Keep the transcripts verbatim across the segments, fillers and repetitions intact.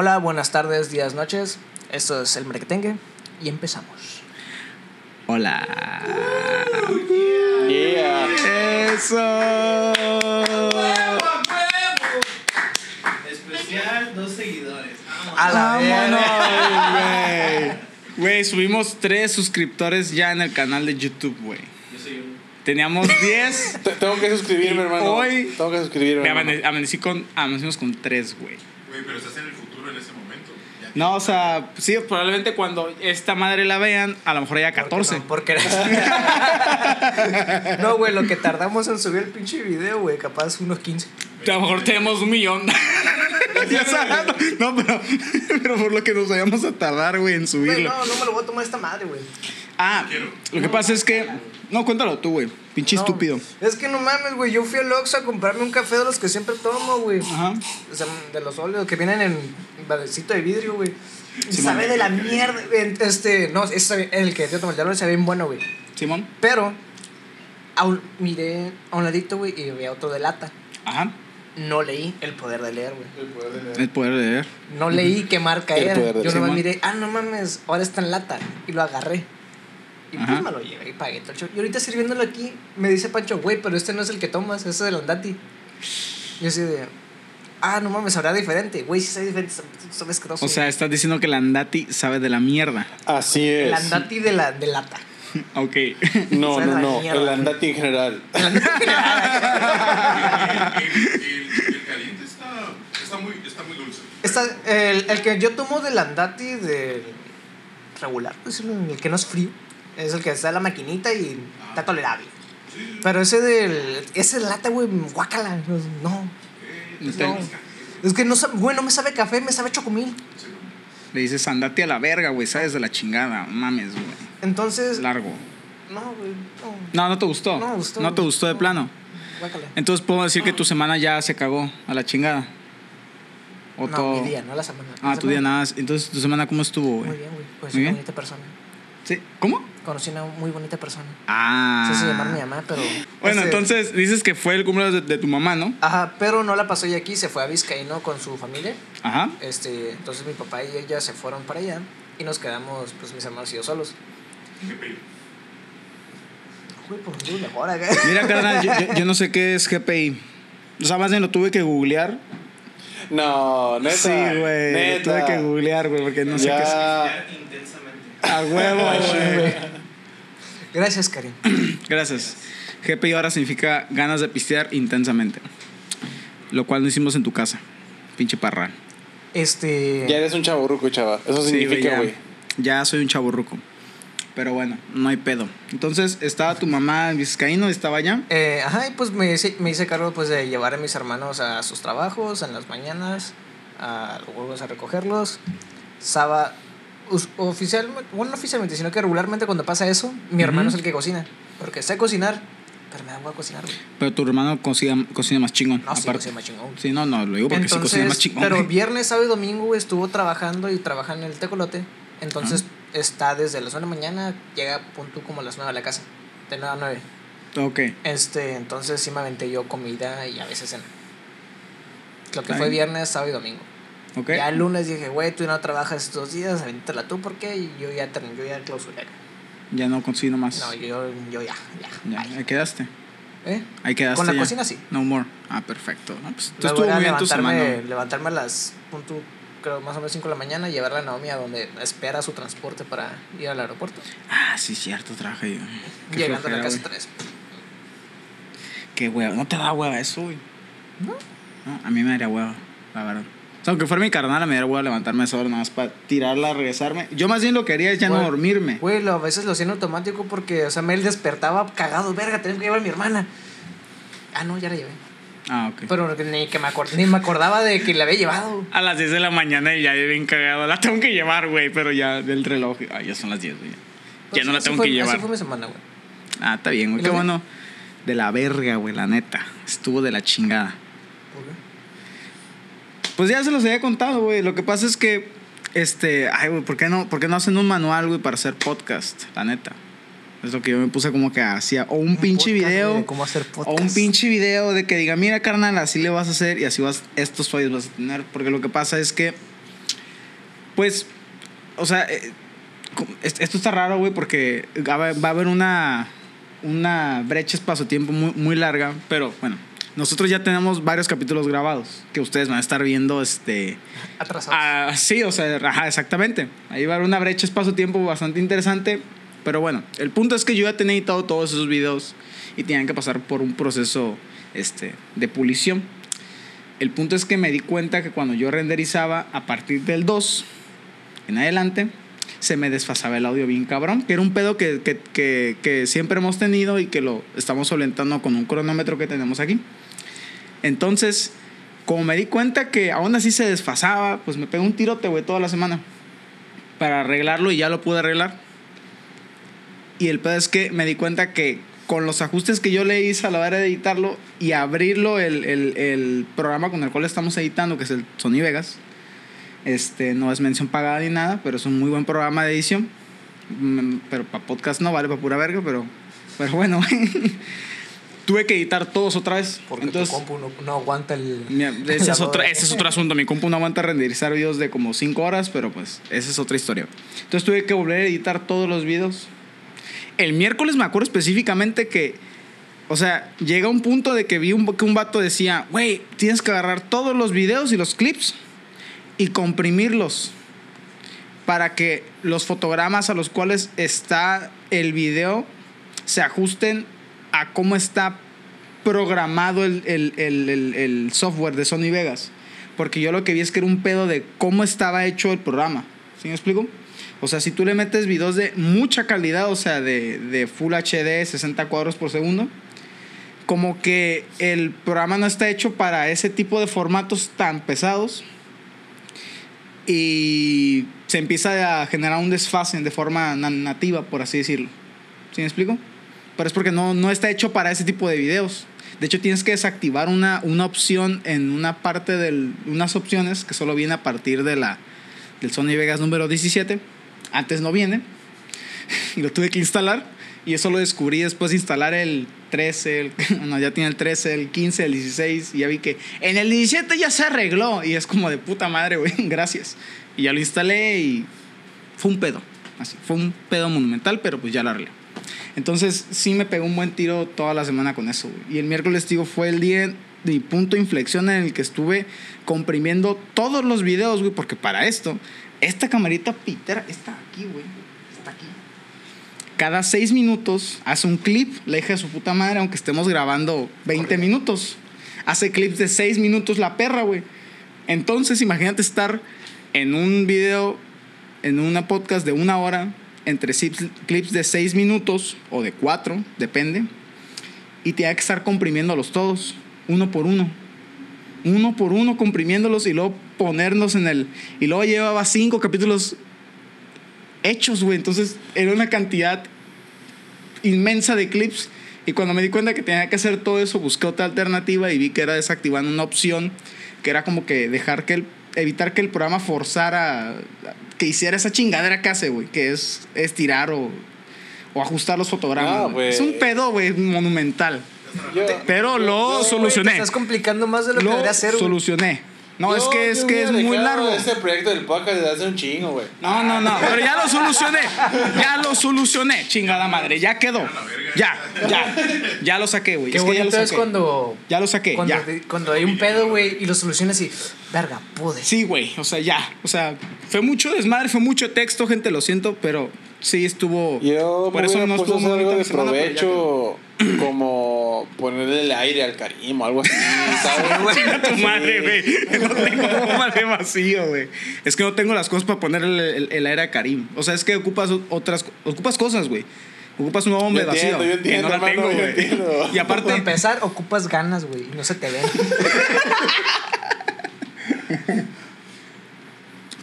Hola, buenas tardes, días, noches. Esto es El Merequetengue y empezamos. Hola. Uh, yeah. Yeah. Eso. ¡Huevo, huevo! Especial, dos seguidores. Vamos. A la mano, güey. Güey, subimos tres suscriptores ya en el canal de YouTube, güey. Yo soy uno. Teníamos diez. Tengo que suscribirme, hermano. Hoy tengo que suscribirme. Amane- amanecí con, amanecimos con tres, güey. Güey, pero estás en el futuro en ese momento. Ya no, o sea, sí, probablemente cuando esta madre la vean, a lo mejor haya catorce. ¿Por qué no? No, güey, lo que tardamos en subir el pinche video, güey, capaz unos quince. A lo mejor tenemos un millón. Ya sabes. No, pero, pero por lo que nos vayamos a tardar, güey, en subirlo. No, no me lo voy a tomar esta madre, güey. Ah, lo que pasa es que... No, cuéntalo tú, güey. Pinche no, estúpido. Es que no mames, güey. Yo fui al Oxxo a comprarme un café de los que siempre tomo, güey. Ajá. O sea, de los óleos que vienen en badecito de vidrio, güey. Sí, sabe man. De la mierda. Este, no, este, el que yo tomo, ya lo sabe bien bueno, güey. Simón. Pero, a un, miré a un ladito, güey, y vi a otro de lata. Ajá. No leí El Poder de Leer, güey. El Poder de Leer. El Poder de Leer. No leí qué marca el era. Yo nomás miré, ah, no mames, ahora está en lata. Y lo agarré. Y pues me lo llevé y pagué todo el show. Y ahorita sirviéndolo aquí, me dice Pancho, güey, pero este no es el que tomas, este es del Andatti. Y yo así de, ah, no mames, sabrá diferente. Güey, si sabe diferente, sabes que no soy. O sea, bien. Estás diciendo que el Andatti sabe de la mierda. Así es. El Andatti de, la, de lata. Ok. No, no, no, mierda, el Andatti en general. El Andatti en general. El caliente está, está, muy, está muy dulce. Está, el, el que yo tomo del Andatti, del regular, pues, el que no es frío. Es el que está en la maquinita y ah, está tolerable. Sí. Pero ese del... Ese lata, güey, guácala. No. ¿Qué? No. no. Es que no sabe... Güey, no me sabe café, me sabe chocomil. Sí. Le dices, andate a la verga, güey. Sabes de la chingada. Mames, güey. Entonces... Largo. No, güey, no. No, no te gustó. No, gustó, no te gustó de no. plano. Guácala. Entonces, ¿puedo decir que tu semana ya se cagó a la chingada? ¿O no, todo? Mi día, no la semana. Ah, la tu semana. Día nada. Entonces, ¿tu semana cómo estuvo, güey? Muy bien, güey. Pues una bonita persona. Sí. ¿Cómo? Conocí a una muy bonita persona. Ah. No sé si llamar a mi mamá, pero... Bueno, ese... entonces dices que fue el cumpleaños de, de tu mamá, ¿no? Ajá, pero no la pasó ella aquí, se fue a Vizcaíno con su familia. Ajá. Este, entonces mi papá y ella se fueron para allá y nos quedamos, pues, mis hermanos y yo solos. ¿Qué pedo? Güey, por Dios, mejor acá. Mira, carnal, yo, yo, yo no sé qué es G P I. O sea, más bien lo tuve que googlear. No, neta. Sí, güey, lo tuve que googlear, güey, porque no ya. sé qué es. Intensamente. A huevo, güey. Gracias, Karim. Gracias. G P I ahora significa ganas de pistear intensamente. Lo cual no hicimos en tu casa. Pinche parra. Este. Ya eres un chavorruco, chava. Eso significa, güey. Sí, ya, ya soy un chavorruco. Pero bueno, no hay pedo. Entonces, ¿estaba tu mamá en Vizcaíno? ¿Estaba allá? Eh, ajá, y pues me hice, me hice cargo, pues, de llevar a mis hermanos a sus trabajos en las mañanas. A los huevos a recogerlos. Sábado. Oficial, bueno, no oficialmente, sino que regularmente cuando pasa eso, mi hermano uh-huh. es el que cocina. Porque sé cocinar, pero me da huevo a cocinar, güey. Pero tu hermano cocina, cocina más chingón. No, aparte. Sí, cocina más chingón. Sí, no, no, lo digo porque entonces, sí cocina más chingón. Pero viernes, sábado y domingo estuvo trabajando y trabaja en el Tecolote. Entonces uh-huh. está desde las nueve de la mañana, llega punto como a las nueve a la casa. De nueve a nueve. Ok. Este, entonces sí me aventé yo comida y a veces cena. Lo que Ahí. fue viernes, sábado y domingo. Okay. Ya el lunes dije, güey, tú no trabajas estos días, avéntala tú, ¿por qué? Y yo ya terminé, yo ya clausuré. Ya no consigo más. No, yo, yo ya, ya. ya. Ahí quedaste. ¿Eh? Ahí quedaste. Con la ya. cocina sí. No more. Ah, perfecto. No, pues, tú estuvo muy bien tu semana. Levantarme a las, punto, creo, más o menos cinco de la mañana, llevarla a Naomi a donde espera su transporte para ir al aeropuerto. Ah, sí, cierto, traje yo. Llegando flojera, a la casa tres. Qué hueva, ¿no te da hueva eso, güey? No. No, a mí me daría hueva, la verdad. Aunque fuera mi carnal, me voy a levantarme a esa hora nada más para tirarla, regresarme. Yo más bien lo que haría es ya wey, no dormirme. Güey, a veces lo hacía en automático porque, o sea, me él despertaba cagado, verga, tengo que llevar a mi hermana. Ah, no, ya la llevé. Ah, ok. Pero ni que me, acord- ni me acordaba de que la había llevado. A las diez de la mañana y ya bien cagado. La tengo que llevar, güey, pero ya del reloj. Ah, ya son las diez, güey. Ya, pues ya no la tengo fue, que llevar. Esa fue mi semana, güey. Ah, está bien, güey. Qué bueno. De la verga, güey, la neta. Estuvo de la chingada. ¿Por qué? Pues ya se los había contado, güey. Lo que pasa es que, este, ay, güey, ¿por qué no, por qué no hacen un manual, güey, para hacer podcast? La neta. Es lo que yo me puse como que hacía. O un, un pinche podcast, video. Güey, ¿cómo hacer podcast? O un pinche video de que diga, mira, carnal, así le vas a hacer y así vas, estos fallos vas a tener. Porque lo que pasa es que pues, o sea, eh, esto está raro, güey, porque va a haber una, una brecha espacio-tiempo muy, muy larga, pero bueno, nosotros ya tenemos varios capítulos grabados que ustedes van a estar viendo este... atrasados. Ah, sí, o sea, ajá, exactamente. Ahí va a haber una brecha espacio-tiempo bastante interesante, pero bueno, el punto es que yo ya tenía editado todos esos videos y tenían que pasar por un proceso este, de pulición. El punto es que me di cuenta que cuando yo renderizaba a partir del dos en adelante... se me desfasaba el audio bien cabrón, que era un pedo que, que, que, que siempre hemos tenido y que lo estamos solventando con un cronómetro que tenemos aquí. Entonces, como me di cuenta que aún así se desfasaba, pues me pegó un tirote, güey, toda la semana para arreglarlo, y ya lo pude arreglar. Y el pedo es que me di cuenta que con los ajustes que yo le hice a la hora de editarlo y abrirlo, el, el, el programa con el cual estamos editando, que es el Sony Vegas, Este, no es mención pagada ni nada, pero es un muy buen programa de edición. Pero para podcast no vale, para pura verga, pero, pero bueno. Tuve que editar todos otra vez. Porque entonces, tu compu no, no aguanta el... Ese es, otro, ese es otro asunto. Mi compu no aguanta renderizar videos de como cinco horas, pero pues esa es otra historia. Entonces tuve que volver a editar todos los videos. El miércoles me acuerdo específicamente que... O sea, llega un punto de que vi un, que un vato decía, güey, tienes que agarrar todos los videos y los clips y comprimirlos para que los fotogramas a los cuales está el video se ajusten a cómo está programado el, el, el, el, el software de Sony Vegas. Porque yo lo que vi es que era un pedo de cómo estaba hecho el programa. ¿Sí me explico? O sea, si tú le metes videos de mucha calidad, o sea, de, de Full H D, sesenta cuadros por segundo... como que el programa no está hecho para ese tipo de formatos tan pesados, y se empieza a generar un desfase de forma nativa, por así decirlo. ¿Sí me explico? Pero es porque no, no está hecho para ese tipo de videos. De hecho, tienes que desactivar una, una opción en una parte de unas opciones que solo viene a partir de la, del Sony Vegas número diecisiete. Antes no viene. Y lo tuve que instalar. Y eso lo descubrí después de instalar el trece. El, no, ya tiene el trece, el quince, el dieciséis. Y ya vi que en el diecisiete ya se arregló. Y es como de puta madre, güey. Gracias. Y ya lo instalé y fue un pedo. Así, fue un pedo monumental, pero pues ya lo arreglé. Entonces sí me pegó un buen tiro toda la semana con eso, güey. Y el miércoles, digo, fue el día de punto de inflexión en el que estuve comprimiendo todos los videos, güey. Porque para esto, esta camarita pitera está aquí, güey. Está aquí. Cada seis minutos hace un clip, la hija de su puta madre, aunque estemos grabando veinte Correcto. minutos. Hace clips de seis minutos la perra, güey. Entonces, imagínate estar en un video, en una podcast de una hora, entre clips de seis minutos o de cuatro, depende. Y te hay que estar comprimiéndolos todos, uno por uno. Uno por uno comprimiéndolos y luego ponernos en el... Y luego llevaba cinco capítulos... hechos, güey. Entonces era una cantidad inmensa de clips, y cuando me di cuenta que tenía que hacer todo eso, busqué otra alternativa y vi que era desactivando una opción que era como que dejar que el, evitar que el programa forzara que hiciera esa chingadera que hace, güey, que es estirar o, o ajustar los fotogramas. No, es un pedo, güey, monumental. Yo, pero lo yo, solucioné. Wey, te estás complicando más de lo, lo que debería hacer. Lo solucioné. No, yo, es que es, que es muy largo. Este proyecto del podcast desde hace un chingo, güey. No, no, no. Pero ya lo solucioné. Ya lo solucioné. Chingada madre. Ya quedó. Ya, ya. Ya lo saqué, güey. Qué es bonito que ya lo saqué. Es cuando... Ya lo saqué, cuando, ya. Cuando hay un pedo, güey, y lo solucionas y... Verga, pude. Sí, güey. O sea, ya. O sea, fue mucho desmadre, fue mucho texto, gente. Lo siento, pero sí estuvo... Yo por eso no estuvo muy bonita la semana. Provecho... Como ponerle el aire al Karim o algo así, ¿sabes? Chinga tu madre, güey. No tengo forma de vacío, güey. Es que no tengo las cosas para ponerle el, el, el aire a Karim. O sea, es que ocupas otras ocupas cosas, güey. Ocupas un hombre vacío. Yo entiendo, yo entiendo, no la tengo, güey. Y aparte, para empezar, ocupas ganas, güey. No se te ven.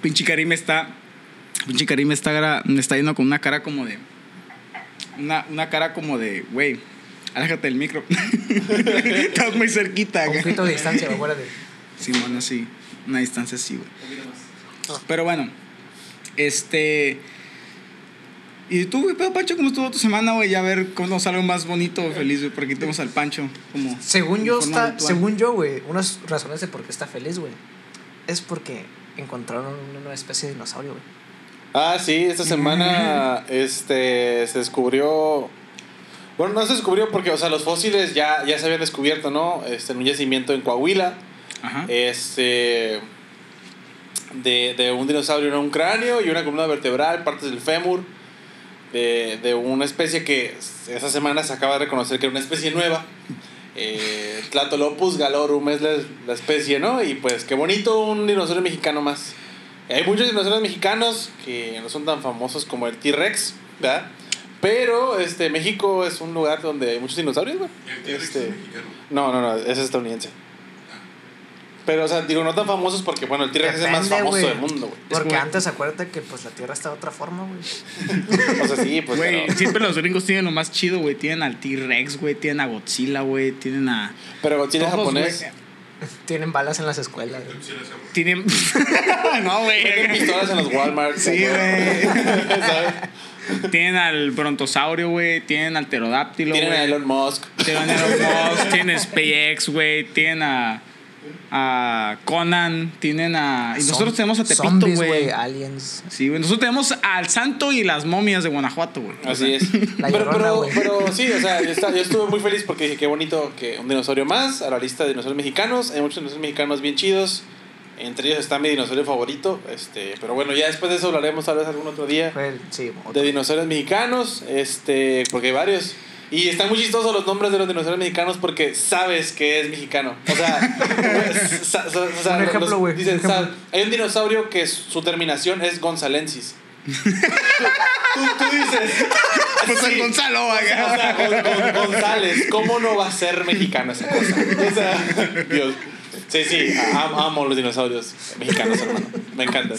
Pinche Karim está. Pinche Karim está, está yendo con una cara como de. Una, una cara como de, güey. Alájate el micro. Estás muy cerquita. Un poquito de distancia, acuérdate. Sí, bueno, sí. Una distancia sí, güey. Un poquito más. Pero bueno. Este... Y tú, güey, pero Pancho, ¿cómo estuvo tu semana, güey? Ya a ver cómo nos sale más bonito, feliz, güey. Porque tenemos al Pancho como... Según yo, está, según yo, güey, unas razones de por qué está feliz, güey, es porque encontraron una nueva especie de dinosaurio, güey. Ah, sí, esta semana este se descubrió... Bueno, no se descubrió porque, o sea, los fósiles ya, ya se habían descubierto, ¿no? Este, en un yacimiento en Coahuila. Ajá. Este... De, de un dinosaurio, ¿no? Un cráneo y una columna vertebral, partes del fémur. De, de una especie que esa semana se acaba de reconocer que era una especie nueva. Eh, Tlatolopus galorum es la, la especie, ¿no? Y pues qué bonito, un dinosaurio mexicano más. Hay muchos dinosaurios mexicanos que no son tan famosos como el T-Rex, ¿verdad? Pero este, México es un lugar donde hay muchos dinosaurios, ¿verdad? ¿El T-Rex este, es mexicano? No, no, no, es estadounidense. Pero, o sea, digo, no tan famosos porque, bueno, el T-Rex es el más famoso, wey, del mundo, güey. Porque muy... antes, acuérdate que, pues, la Tierra está de otra forma, güey. O sea, sí, pues, güey, pero... siempre los gringos tienen lo más chido, güey. Tienen al T-Rex, güey. Tienen a Godzilla, güey. Tienen a... Pero Godzilla es japonés. Wey. Tienen balas en las escuelas. Tienen... no, güey. Tienen pistolas en los Walmart. Sí, güey. Tienen al brontosaurio, güey. Tienen al pterodáctilo, güey. Tienen a Elon Musk. Tienen a Elon Musk. Tienen a SpaceX, güey. Tienen a... a Conan, tienen a... Y nosotros Som- tenemos a Tepito, güey. Aliens. Sí, güey. Nosotros tenemos al Santo y las momias de Guanajuato, güey. Así, o sea, es. La pero, llorona, pero, pero sí, o sea, yo, está, yo estuve muy feliz porque dije, qué bonito que un dinosaurio más a la lista de dinosaurios mexicanos. Hay muchos dinosaurios mexicanos bien chidos. Entre ellos está mi dinosaurio favorito. Este, pero bueno, ya después de eso hablaremos tal vez algún otro día. Sí, de dinosaurios mexicanos, este, porque hay varios. Y están muy chistosos los nombres de los dinosaurios mexicanos porque sabes que es mexicano. O sea, sa, sa, sa, o sea un ejemplo, güey. Dicen, sa, hay un dinosaurio que su terminación es Gonzalensis. tú, tú dices, pues sí, el Gonzalo, acá. O sea, Gon, Gon, González, ¿cómo no va a ser mexicano esa cosa? O sea, Dios. Sí, sí, amo, amo los dinosaurios mexicanos, hermano. Me encantan.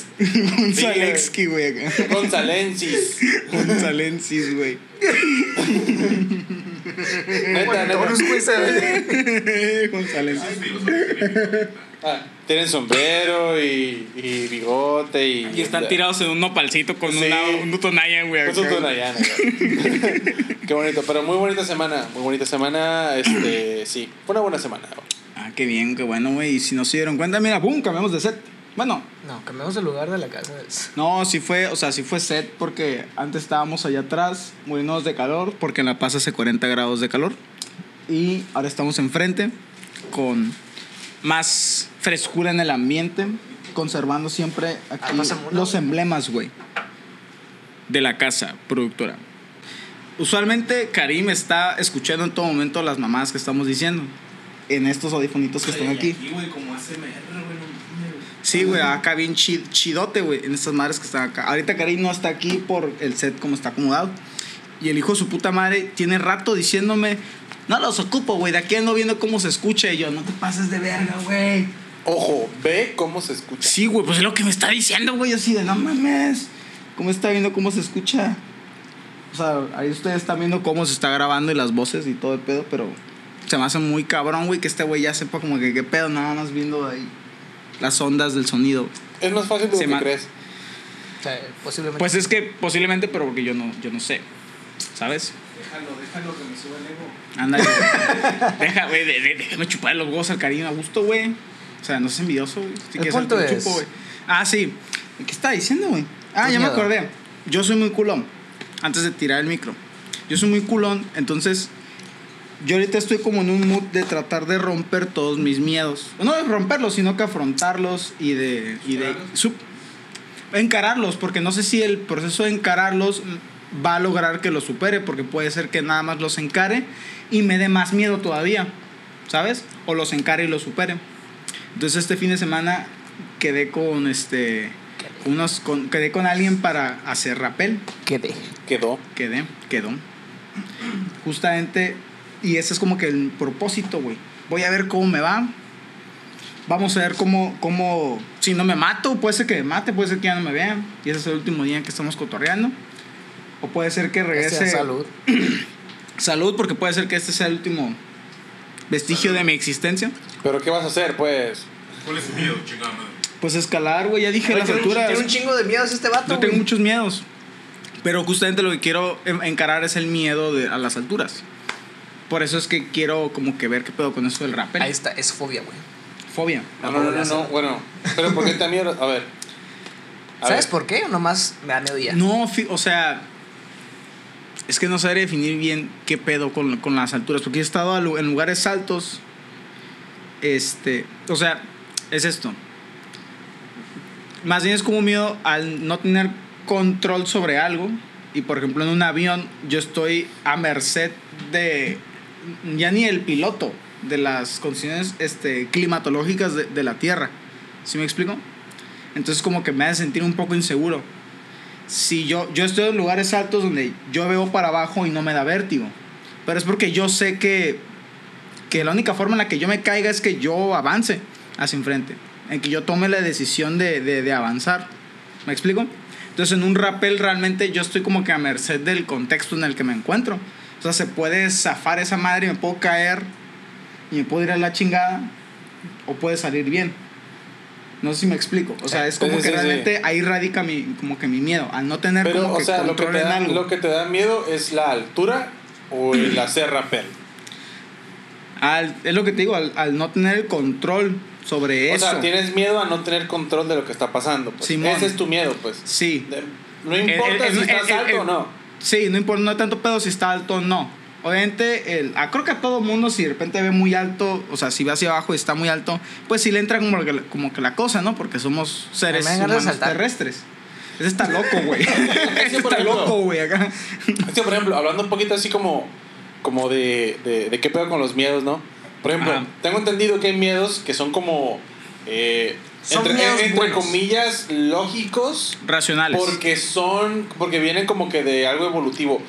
Gonzalensky, güey. Gonzalensis. Gonzalensis, güey. Neta, neta. Gonzalensis. Ah, tienen sombrero y, y bigote y... Y están tirados en un nopalcito con sí, una, un utonayan, güey. Con un utonayan, güey. Qué bonito, pero muy bonita semana. Muy bonita semana, este, sí. Fue una buena semana. Ah, qué bien, qué bueno, güey. Y si no se dieron cuenta, mira, boom, cambiamos de set. Bueno. No, cambiamos el lugar de la casa. No, sí fue, o sea, sí fue set porque antes estábamos allá atrás, muriéndonos de calor, porque en La Paz hace cuarenta grados de calor. Y ahora estamos enfrente, con más frescura en el ambiente, conservando siempre aquí los emblemas, güey, de la casa productora. Usualmente Karim está escuchando en todo momento las mamadas que estamos diciendo. En estos audifonitos que están aquí. Aquí, güey, como A C M R, güey. Sí, güey, acá bien chid, chidote, güey. En estas madres que están acá. Ahorita Karim no está aquí por el set como está acomodado. Y el hijo de su puta madre tiene rato diciéndome, no los ocupo, güey, de aquí ando viendo cómo se escucha. Y yo, no te pases de verga, güey. Ojo, ve cómo se escucha. Sí, güey, pues es lo que me está diciendo, güey. Así de, no mames, cómo está viendo cómo se escucha. O sea, ahí ustedes están viendo cómo se está grabando y las voces y todo el pedo, pero... se me hace muy cabrón, güey, que este güey ya sepa como que qué pedo, nada más viendo ahí las ondas del sonido, güey. Es más fácil de lo que crees. O sea, posiblemente. Pues es que posiblemente, pero porque yo no, yo no sé, ¿sabes? Déjalo, déjalo que me suba el ego. Ándale. Deja, güey, de, de, déjame chupar los huevos al cariño a gusto, güey. O sea, no es envidioso, güey. Si el punto es... chupo, güey. Ah, sí. ¿Qué está diciendo, güey? Ah, ya miedo. Me acordé. Yo soy muy culón. Antes de tirar el micro. Yo soy muy culón, entonces... yo ahorita estoy como en un mood de tratar de romper todos mis miedos. No de romperlos, sino que afrontarlos y de... y de sub, encararlos, porque no sé si el proceso de encararlos va a lograr que los supere, porque puede ser que nada más los encare y me dé más miedo todavía, ¿sabes? O los encare y los supere. Entonces este fin de semana quedé con este... unos con, quedé con alguien para hacer rappel. Quedé. Quedó. Quedé, quedó. Justamente... y ese es como que el propósito, güey. Voy a ver cómo me va. Vamos a ver cómo, cómo... si no me mato, puede ser que me mate, puede ser que ya no me vean. Y ese es el último día en que estamos cotorreando. O puede ser que regrese... que sea salud. Salud, porque puede ser que este sea el último vestigio salud de mi existencia. ¿Pero qué vas a hacer, pues? ¿Cuál es tu miedo, chingada? Pues escalar, güey. Ya dije las alturas. Tiene un chingo de miedos este vato, güey. Yo tengo muchos miedos. Pero justamente lo que quiero encarar es el miedo de, a las alturas. Por eso es que quiero como que ver qué pedo con eso del rappel. Ahí está, es fobia, güey. fobia. No, no, no, no, no, bueno. Pero ¿por qué te da miedo? A ver. A ¿Sabes ver. por qué? ¿O nomás me da miedo ya? No, o sea, es que no sabré definir bien qué pedo con, con las alturas. Porque he estado en lugares altos. Este, o sea, es esto. Más bien es como miedo al no tener control sobre algo. Y por ejemplo, en un avión, yo estoy a merced de... ya ni el piloto, de las condiciones este, climatológicas de, de la Tierra. ¿Sí me explico? Entonces como que me hace sentir un poco inseguro. Si yo, yo estoy en lugares altos donde yo veo para abajo y no me da vértigo. Pero es porque yo sé que, que la única forma en la que yo me caiga es que yo avance hacia enfrente. En que yo tome la decisión de, de, de avanzar. ¿Me explico? Entonces en un rappel realmente yo estoy como que a merced del contexto en el que me encuentro. O sea, se puede zafar esa madre y me puedo caer y me puedo ir a la chingada o puede salir bien. No sé si me explico. O sea, es como sí, que sí, realmente sí. ahí radica mi, como que mi miedo al no tener Pero, como que o sea, control lo que te da, en algo. Lo que te da miedo es la altura o el hacer rappel. Al, es lo que te digo, al, al no tener el control sobre o eso. O sea, tienes miedo a no tener control de lo que está pasando, pues. Ese es tu miedo, pues. Sí. De, no importa el, el, si el, estás el, alto el, el, o no. Sí, no importa, no hay tanto pedo si está alto o no. Obviamente, el, ah, creo que a todo mundo, si de repente ve muy alto, o sea, si ve hacia abajo y está muy alto, pues sí le entra como que, como que la cosa, ¿no? Porque somos seres humanos terrestres. Ese está loco, güey. Ese está loco, güey, acá. Este, por ejemplo, hablando un poquito así como, como de, de, de qué pedo con los miedos, ¿no? Por ejemplo, ah. tengo entendido que hay miedos que son como... Eh, Son entre, miedos entre buenos. comillas, lógicos, racionales, porque son porque vienen como que de algo evolutivo,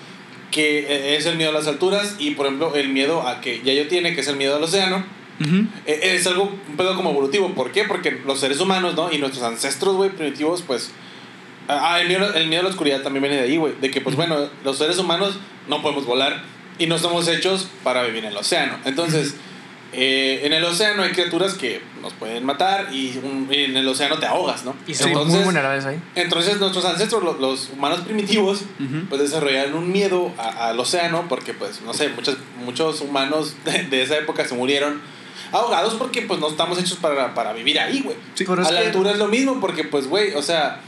que es el miedo a las alturas. Y por ejemplo el miedo a que ya yo tiene, que es el miedo al océano. Uh-huh. Es algo un pedo como evolutivo. ¿Por qué? Porque los seres humanos, ¿no? Y nuestros ancestros, güey, primitivos, pues ah, el miedo, el miedo a la oscuridad también viene de ahí, güey, de que pues bueno, los seres humanos no podemos volar y no estamos hechos para vivir en el océano. Entonces uh-huh. Eh, en el océano hay criaturas que nos pueden matar y, un, y en el océano te ahogas, ¿no? Y son entonces, muy vulnerables ahí. Entonces nuestros ancestros, los, los humanos primitivos, uh-huh. pues desarrollaron un miedo a, al océano porque, pues, no sé, muchos, muchos humanos de, de esa época se murieron ahogados porque, pues, no estamos hechos para, para vivir ahí, güey. Sí, a la que... altura es lo mismo porque, pues, güey, o sea...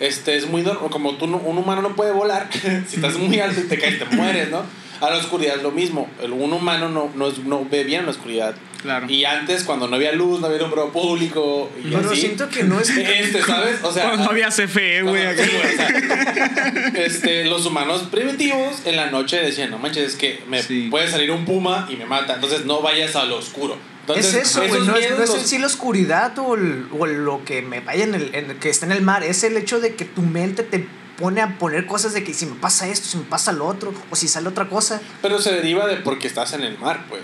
Este es muy normal, como tú, un humano no puede volar, si estás muy alto y te caes, te mueres, ¿no? A la oscuridad es lo mismo, un humano no, no, no ve bien la oscuridad. Claro. Y antes, cuando no había luz, no había nombrado público. Y pero así, siento que no es. Este, ¿sabes? O sea, cuando no había C F E, güey. No, no, este, los humanos primitivos en la noche decían: no manches, es que me sí. puede salir un puma y me mata, entonces no vayas a lo oscuro. Entonces, es eso, güey, no, es, no es en sí la oscuridad o, el, o lo que me vaya en el, en el, que está en el mar, es el hecho de que tu mente te pone a poner cosas de que si me pasa esto, si me pasa lo otro, o si sale otra cosa. Pero se deriva de porque estás en el mar, pues.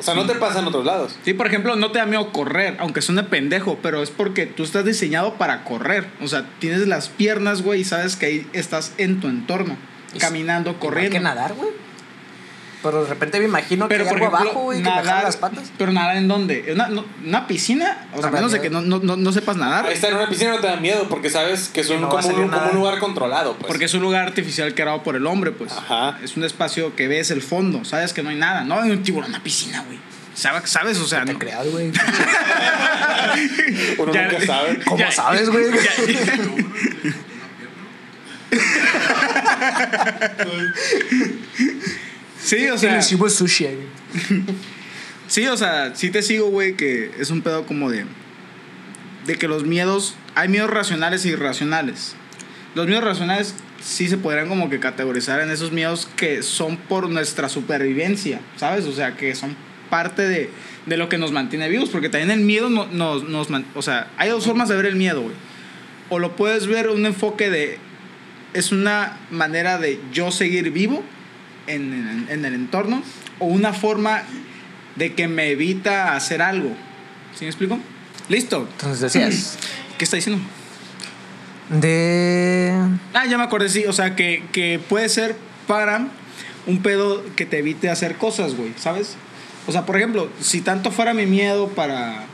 O sea, no te pasa en otros lados. Sí, por ejemplo, no te da miedo correr, aunque suene pendejo, pero es porque tú estás diseñado para correr. O sea, tienes las piernas, güey, y sabes que ahí estás en tu entorno, es, caminando, corriendo. ¿Hay que nadar, güey? Pero de repente me imagino pero que hay algo ejemplo, abajo, güey, que me jalan las patas. ¿Pero nadar en dónde? ¿En una, no, una piscina? O sea, a menos de que no, no, no sepas nadar. Ahí está, en una piscina no te da miedo porque sabes que es un, no como, un, como un lugar controlado, pues. Porque es un lugar artificial creado por el hombre, pues. Ajá. Es un espacio que ves el fondo, sabes que no hay nada. No hay un tiburón en una piscina, güey. ¿Sabes? ¿Sabes? O sea, ¿no? Te creas, güey. Uno ya, nunca sabe. ¿Cómo ya, sabes, güey? Sí, o sea, sushi, sí, o sea, sí te sigo, güey, que es un pedo como de de que los miedos, hay miedos racionales e irracionales. Los miedos racionales sí se podrían como que categorizar en esos miedos que son por nuestra supervivencia, ¿sabes? O sea, que son parte de, de lo que nos mantiene vivos, porque también el miedo nos, nos, nos o sea, hay dos formas de ver el miedo, güey. O lo puedes ver un enfoque de es una manera de yo seguir vivo En, en, en el entorno, o una forma de que me evita hacer algo. ¿Sí me explico? Listo. Entonces decías, ¿qué está diciendo? De... Ah, ya me acordé, sí. O sea, que, que puede ser para un pedo que te evite hacer cosas, güey, ¿sabes? O sea, por ejemplo, si tanto fuera mi miedo para,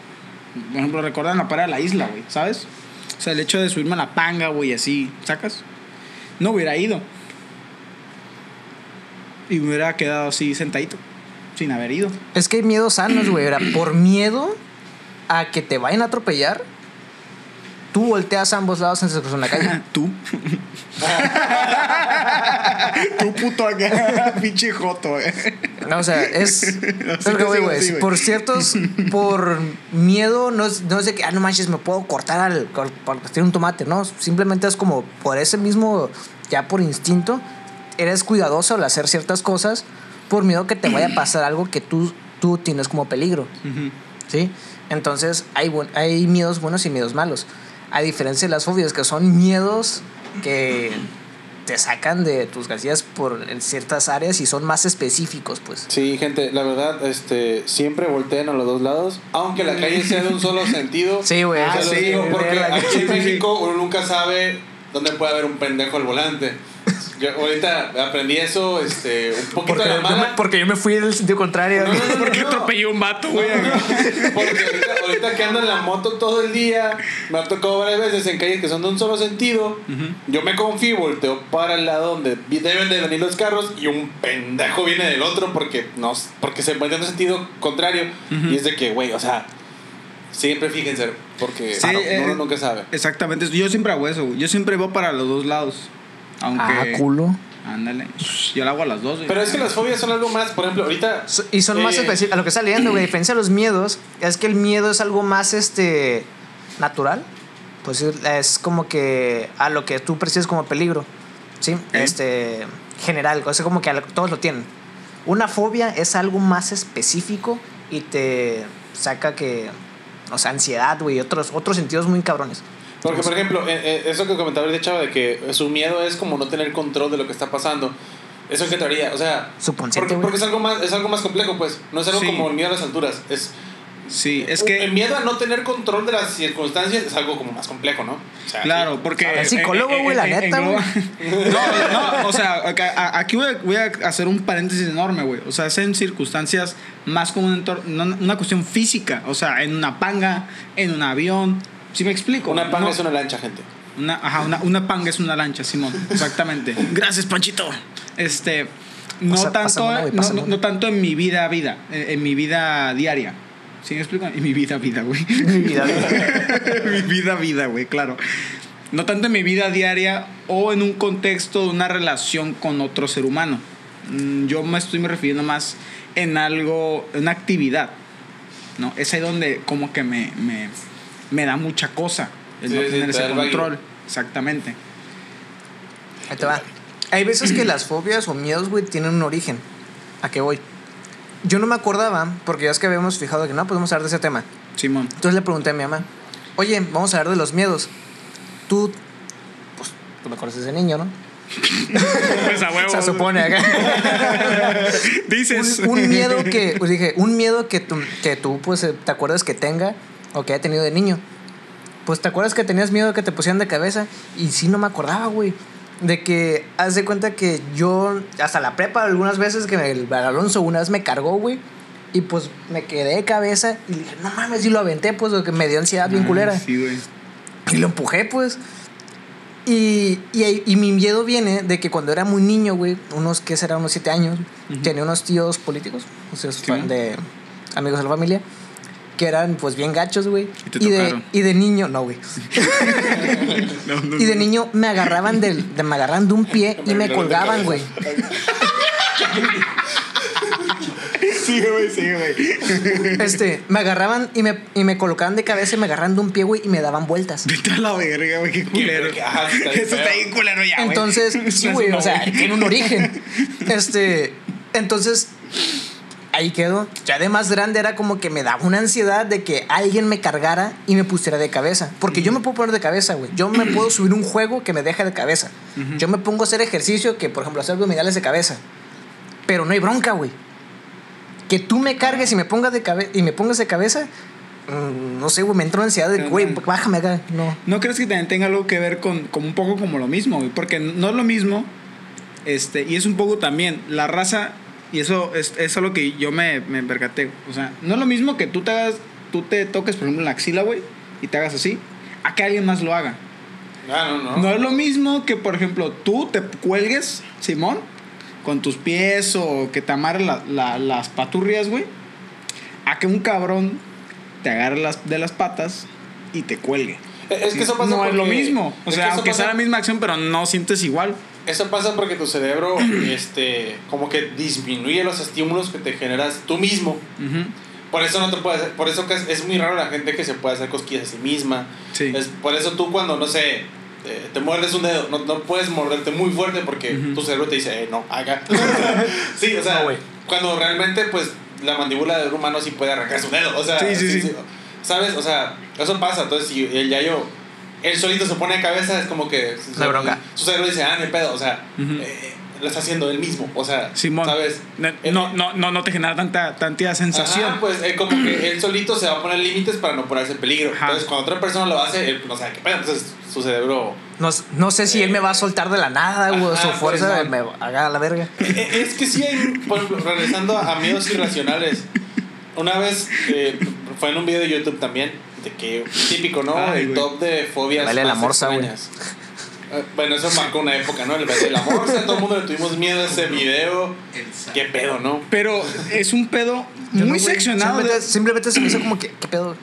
por ejemplo, recordar la parada de la isla, güey, ¿sabes? O sea, el hecho de subirme a la panga, güey, así, ¿sacas? No hubiera ido y me hubiera quedado así sentadito sin haber ido. Es que hay miedos sanos, güey. Por miedo a que te vayan a atropellar, tú volteas a ambos lados antes de cruzar la calle. ¿Tú? Tú, puto, acá, pinche joto, eh. No, o sea, es... es lo que voy, güey. Por ciertos... Por miedo, no es, no es de que... Ah, no manches, me puedo cortar al... Para tirar un tomate, ¿no? Simplemente es como... Por ese mismo... Ya por instinto... Eres cuidadoso al hacer ciertas cosas... Por miedo que te vaya a pasar algo que tú... Tú tienes como peligro. Uh-huh. ¿Sí? Entonces, hay, hay miedos buenos y miedos malos. A diferencia de las fobias, que son miedos que te sacan de tus casillas por ciertas áreas y son más específicos, pues. Sí, gente, la verdad, este, siempre volteen a los dos lados, aunque la calle sea de un solo sentido. Sí, güey. Ah, sí, digo, porque aquí en México uno nunca sabe dónde puede haber un pendejo al volante. Yo ahorita aprendí eso, este, un poquito porque, de la mala. Yo me, porque yo me fui del sentido contrario. No, no, no, porque no. Atropellé un vato, güey. No, no, no. Porque ahorita, ahorita que ando en la moto todo el día, me ha tocado varias veces en calles que son de un solo sentido. Uh-huh. Yo me confío, volteo para el lado donde deben de venir los carros y un pendejo viene del otro porque, no, porque se va en un sentido contrario. Uh-huh. Y es de que, güey, o sea, siempre fíjense, porque sí, no, eh, uno nunca sabe. Exactamente, yo siempre hago eso, yo siempre voy para los dos lados. Aunque... Ah, culo. Ándale. Yo la hago a las dos. Pero es que las fobias son algo más, por ejemplo, ahorita... So, y son eh... más específicas. A lo que está leyendo, güey, a diferencia de los miedos, es que el miedo es algo más, este... natural. Pues es como que... A lo que tú percibes como peligro. ¿Sí? ¿Eh? Este... general. O sea, como que todos lo tienen. Una fobia es algo más específico y te saca que... O sea, ansiedad, güey, otros, otros sentidos muy cabrones. Porque, por ejemplo, eso que comentaba el chavo de que su miedo es como no tener control de lo que está pasando. ¿Eso es qué teoría? O sea, porque, porque es algo más, es algo más complejo, pues. No es algo sí. como el miedo a las alturas. Es, sí, es que... El miedo a no tener control de las circunstancias es algo como más complejo, ¿no? O sea, claro, sí. porque... El psicólogo, güey, la neta, güey. No, no, o sea, aquí voy a, voy a hacer un paréntesis enorme, güey. O sea, es en circunstancias más como un entorno, una cuestión física. O sea, en una panga, en un avión... ¿Sí me explico? Una panga no. es una lancha, gente. Una, ajá, una, una panga es una lancha, Simón. Exactamente. Gracias, Panchito. Este, no, o sea, tanto, una, no, no, no tanto en mi vida, vida, en, en mi vida diaria. ¿Sí me explico? En mi vida, vida, güey. Mi vida, vida. Mi vida, vida, güey, claro. No tanto en mi vida diaria o en un contexto de una relación con otro ser humano. Yo me estoy me refiriendo más en algo, en una actividad, ¿no? Es ahí donde como que me... me me da mucha cosa el sí, no tener sí, ese control. Baile. Exactamente. Ahí te va. Hay veces que las fobias o miedos, güey, tienen un origen. ¿A qué voy? Yo no me acordaba, porque ya es que habíamos fijado que no, pues vamos a hablar de ese tema. Simón. Entonces le pregunté a mi mamá, oye, vamos a hablar de los miedos. Tú, pues, tú me conoces de niño, ¿no? Pues a huevo. Se supone acá. Dices. Un, un miedo que, pues dije, un miedo que tú, que tú, pues, te acuerdas que tenga. O que haya tenido de niño. Pues te acuerdas que tenías miedo de que te pusieran de cabeza. Y sí, no me acordaba, güey. De que, haz de cuenta que yo, hasta la prepa, algunas veces que me, el Alonso una vez me cargó, güey. Y pues me quedé de cabeza. Y dije, no mames, y lo aventé, pues, que me dio ansiedad ah, bien culera. Sí, güey. Y lo empujé, pues. Y, y, y mi miedo viene de que cuando era muy niño, güey, unos, ¿qué será? Unos siete años. Uh-huh. Tenía unos tíos políticos, o sea, sí. de amigos de la familia. Que eran, pues, bien gachos, güey. Y, y, de, y de niño... No, güey. no, no, y de niño me agarraban de, de, me agarraban de un pie y me colgaban, güey. Sí, güey, sí, güey. Este, me agarraban y me, y me colocaban de cabeza y me agarraban de un pie, güey, y me daban vueltas. Vete a la verga, güey, qué culero. Eso está bien culero ya, güey. Entonces, sí, güey, o sea, tiene un origen. Este, entonces... Ahí quedó. Ya de más grande era como que me daba una ansiedad de que alguien me cargara y me pusiera de cabeza. Porque uh-huh. yo me puedo poner de cabeza, güey. Yo me puedo subir un juego que me deja de cabeza. Uh-huh. Yo me pongo a hacer ejercicio que, por ejemplo, hacer abdominales de cabeza. Pero no hay bronca, güey. Que tú me cargues y me pongas de, cabe- y me pongas de cabeza... No sé, güey, me entró la ansiedad de, güey, bájame acá. No. ¿No crees que también tenga algo que ver con, con un poco como lo mismo, güey? Porque no es lo mismo. Este, y es un poco también la raza... Y eso es, eso es lo que yo me, me percaté. O sea, no es lo mismo que tú te hagas, tú te toques, por ejemplo, la axila, güey, y te hagas así, a que alguien más lo haga. No, no, no. No es lo mismo que, por ejemplo, tú te cuelgues, Simón, con tus pies o que te amarres la, la, las paturrias, güey, a que un cabrón te agarre las, de las patas y te cuelgue. Es sí, que eso pasa no porque, es lo mismo. O sea, aunque pasa, sea la misma acción, pero no sientes igual. Eso pasa porque tu cerebro este, como que disminuye los estímulos que te generas tú mismo. Uh-huh. Por eso no te puedes, por eso que es, es muy raro la gente que se puede hacer cosquillas a sí misma. Sí. Es, por eso tú cuando, no sé, eh, te muerdes un dedo, no, no puedes morderte muy fuerte porque uh-huh. tu cerebro te dice, eh, no, haga. Sí, o sea, no, cuando realmente pues la mandíbula del humano sí puede arrancar su dedo. O sea, sí, sí, sí. sí. ¿Sabes? O sea, eso pasa. Entonces, si el yayo, él solito se pone a cabeza, es como que la bronca. Su cerebro dice, ah, no hay pedo. O sea, uh-huh. eh, lo está haciendo él mismo. O sea, Simón, ¿sabes? No, no, no, no te genera tanta, tanta sensación. Ah, pues eh, como que él solito se va a poner límites para no ponerse en peligro. Ajá. Entonces, cuando otra persona lo hace, él no sabe qué pedo. Entonces, su cerebro. No, no sé si eh, él me va a soltar de la nada, ajá, o su fuerza pues, no. me haga la verga. Eh, es que sí hay, por ejemplo, regresando a miedos irracionales. Una vez eh, fue en un video de YouTube también, de que típico, ¿no? Ay, el wey. top de fobias. Vale, la morsa, güey. Bueno, eso marcó una época, ¿no? El baile de la morsa, todo el mundo le tuvimos miedo a ese video. Qué pedo, ¿no? Pero es un pedo muy no, seccionado. Simplemente, de... simplemente se me hizo como que, ¿qué pedo?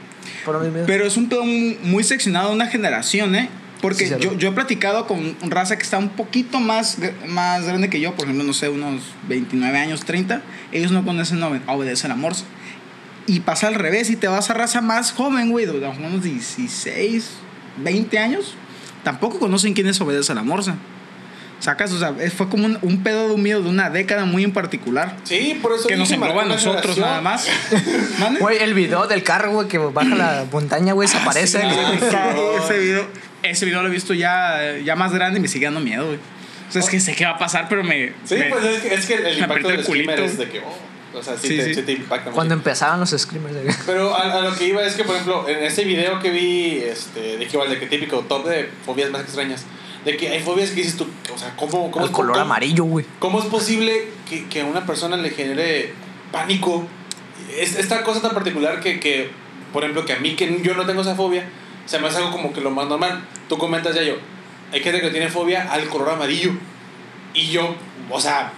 Por mí, miedo. Pero es un pedo muy, muy seccionado de una generación, ¿eh? Porque sí, yo, yo he platicado con raza que está un poquito más, más grande que yo, por ejemplo, no sé, unos veintinueve años, treinta. Ellos no conocen, no obedecen la morsa. Y pasa al revés, y te vas a raza más joven, güey, de unos dieciséis, veinte años. Tampoco conocen quiénes obedecen a la morsa. Sacas, o sea, fue como un, un pedo de un miedo de una década muy en particular. Sí, por eso. Que nos engloba a nosotros nada más. Güey, el video del carro, güey, que baja la montaña, güey, se ah, aparece. Sí, el, el carro, ese video, ese video lo he visto ya, ya más grande y me sigue dando miedo, güey. O sea, es que sé qué va a pasar, pero me... Sí, me, pues es que, es que el impacto del culito es de que... Oh. O sea, sí, sí, te, sí. Sí te impacta cuando mucho. Empezaban los screamers. Pero a, a lo que iba es que, por ejemplo, en ese video que vi, este, de que igual, de que típico top de fobias más extrañas, de que hay fobias que dices tú, o sea, ¿cómo, cómo el es, color cómo, amarillo, güey? ¿Cómo es posible que, que a una persona le genere pánico? Es, esta cosa tan particular que, que, por ejemplo, que a mí, que yo no tengo esa fobia, se me hace algo como que lo más normal. Tú comentas, ya yo, hay gente que tiene fobia al color amarillo. Y yo, o sea...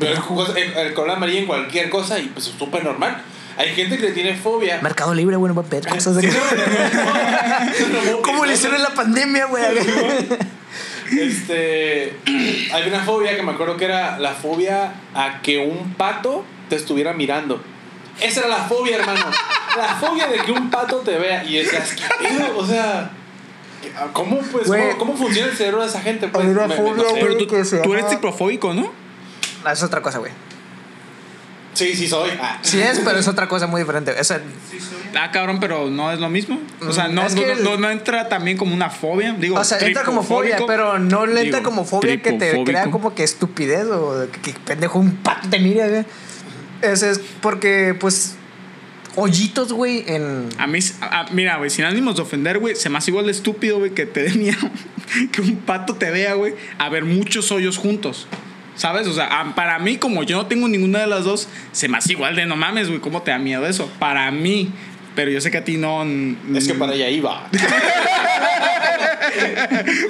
Pero el, el, el color amarillo en cualquier cosa, y pues es súper normal. Hay gente que le tiene fobia. Mercado Libre, bueno, va a pedir cosas de... ¿Cómo le hicieron en la pandemia, güey? Este, hay una fobia que me acuerdo que era la fobia a que un pato te estuviera mirando. Esa era la fobia, hermano. La fobia de que un pato te vea. Y decías, ¿qué pedo? O sea... ¿Cómo, pues, ¿cómo, ¿Cómo funciona el cerebro de esa gente? Pues, me, fobia, me, no sé. Pero tú, tú eres tipofóbico, ¿no? Es otra cosa, güey. Sí, sí soy. Ah. Sí es, pero es otra cosa muy diferente. Es el... sí, soy. Ah, cabrón, pero no es lo mismo. O sea, no, no, el... no, no entra también como una fobia. Digo, o sea, entra como fobia, pero no le entra como fobia que te crea como que estupidez o que, que pendejo un pato te mira, güey. Ese es porque, pues, hoyitos, güey, en... A mí, a, mira, güey, sin ánimos de ofender, güey, se me hace igual de estúpido, güey, que te dé miedo que un pato te vea, güey, a ver muchos hoyos juntos. ¿Sabes? O sea, para mí, como yo no tengo ninguna de las dos, se me hace igual de no mames, güey, ¿cómo te da miedo eso? Para mí. Pero yo sé que a ti no... Es que para allá iba.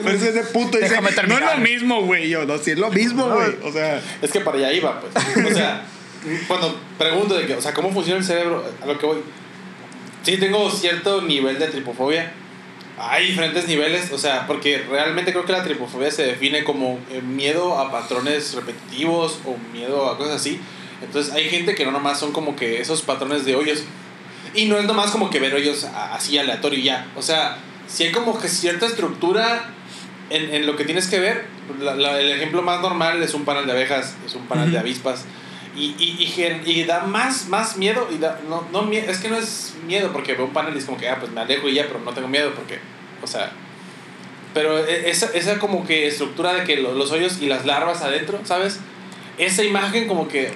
Pues ese puto dice, no es lo mismo, güey. Yo, no, sí es lo mismo, güey. O sea... Es que para allá iba, pues. O sea, cuando pregunto de que, o sea, ¿cómo funciona el cerebro? A lo que voy. Sí tengo cierto nivel de tripofobia. Hay diferentes niveles, o sea, porque realmente creo que la tripofobia se define como miedo a patrones repetitivos o miedo a cosas así. Entonces hay gente que no nomás son como que esos patrones de hoyos. Y no es nomás como que ver hoyos así aleatorio y ya. O sea, si hay como que cierta estructura en, en lo que tienes que ver. La, la, el ejemplo más normal es un panal de abejas, es un panal uh-huh. de avispas. Y, y, y, y da más, más miedo y da, no, no, es que no es miedo porque veo un panel y es como que ah, pues me alejo y ya, pero no tengo miedo porque, o sea, pero esa, esa como que estructura de que los, los hoyos y las larvas adentro, ¿sabes? Esa imagen como que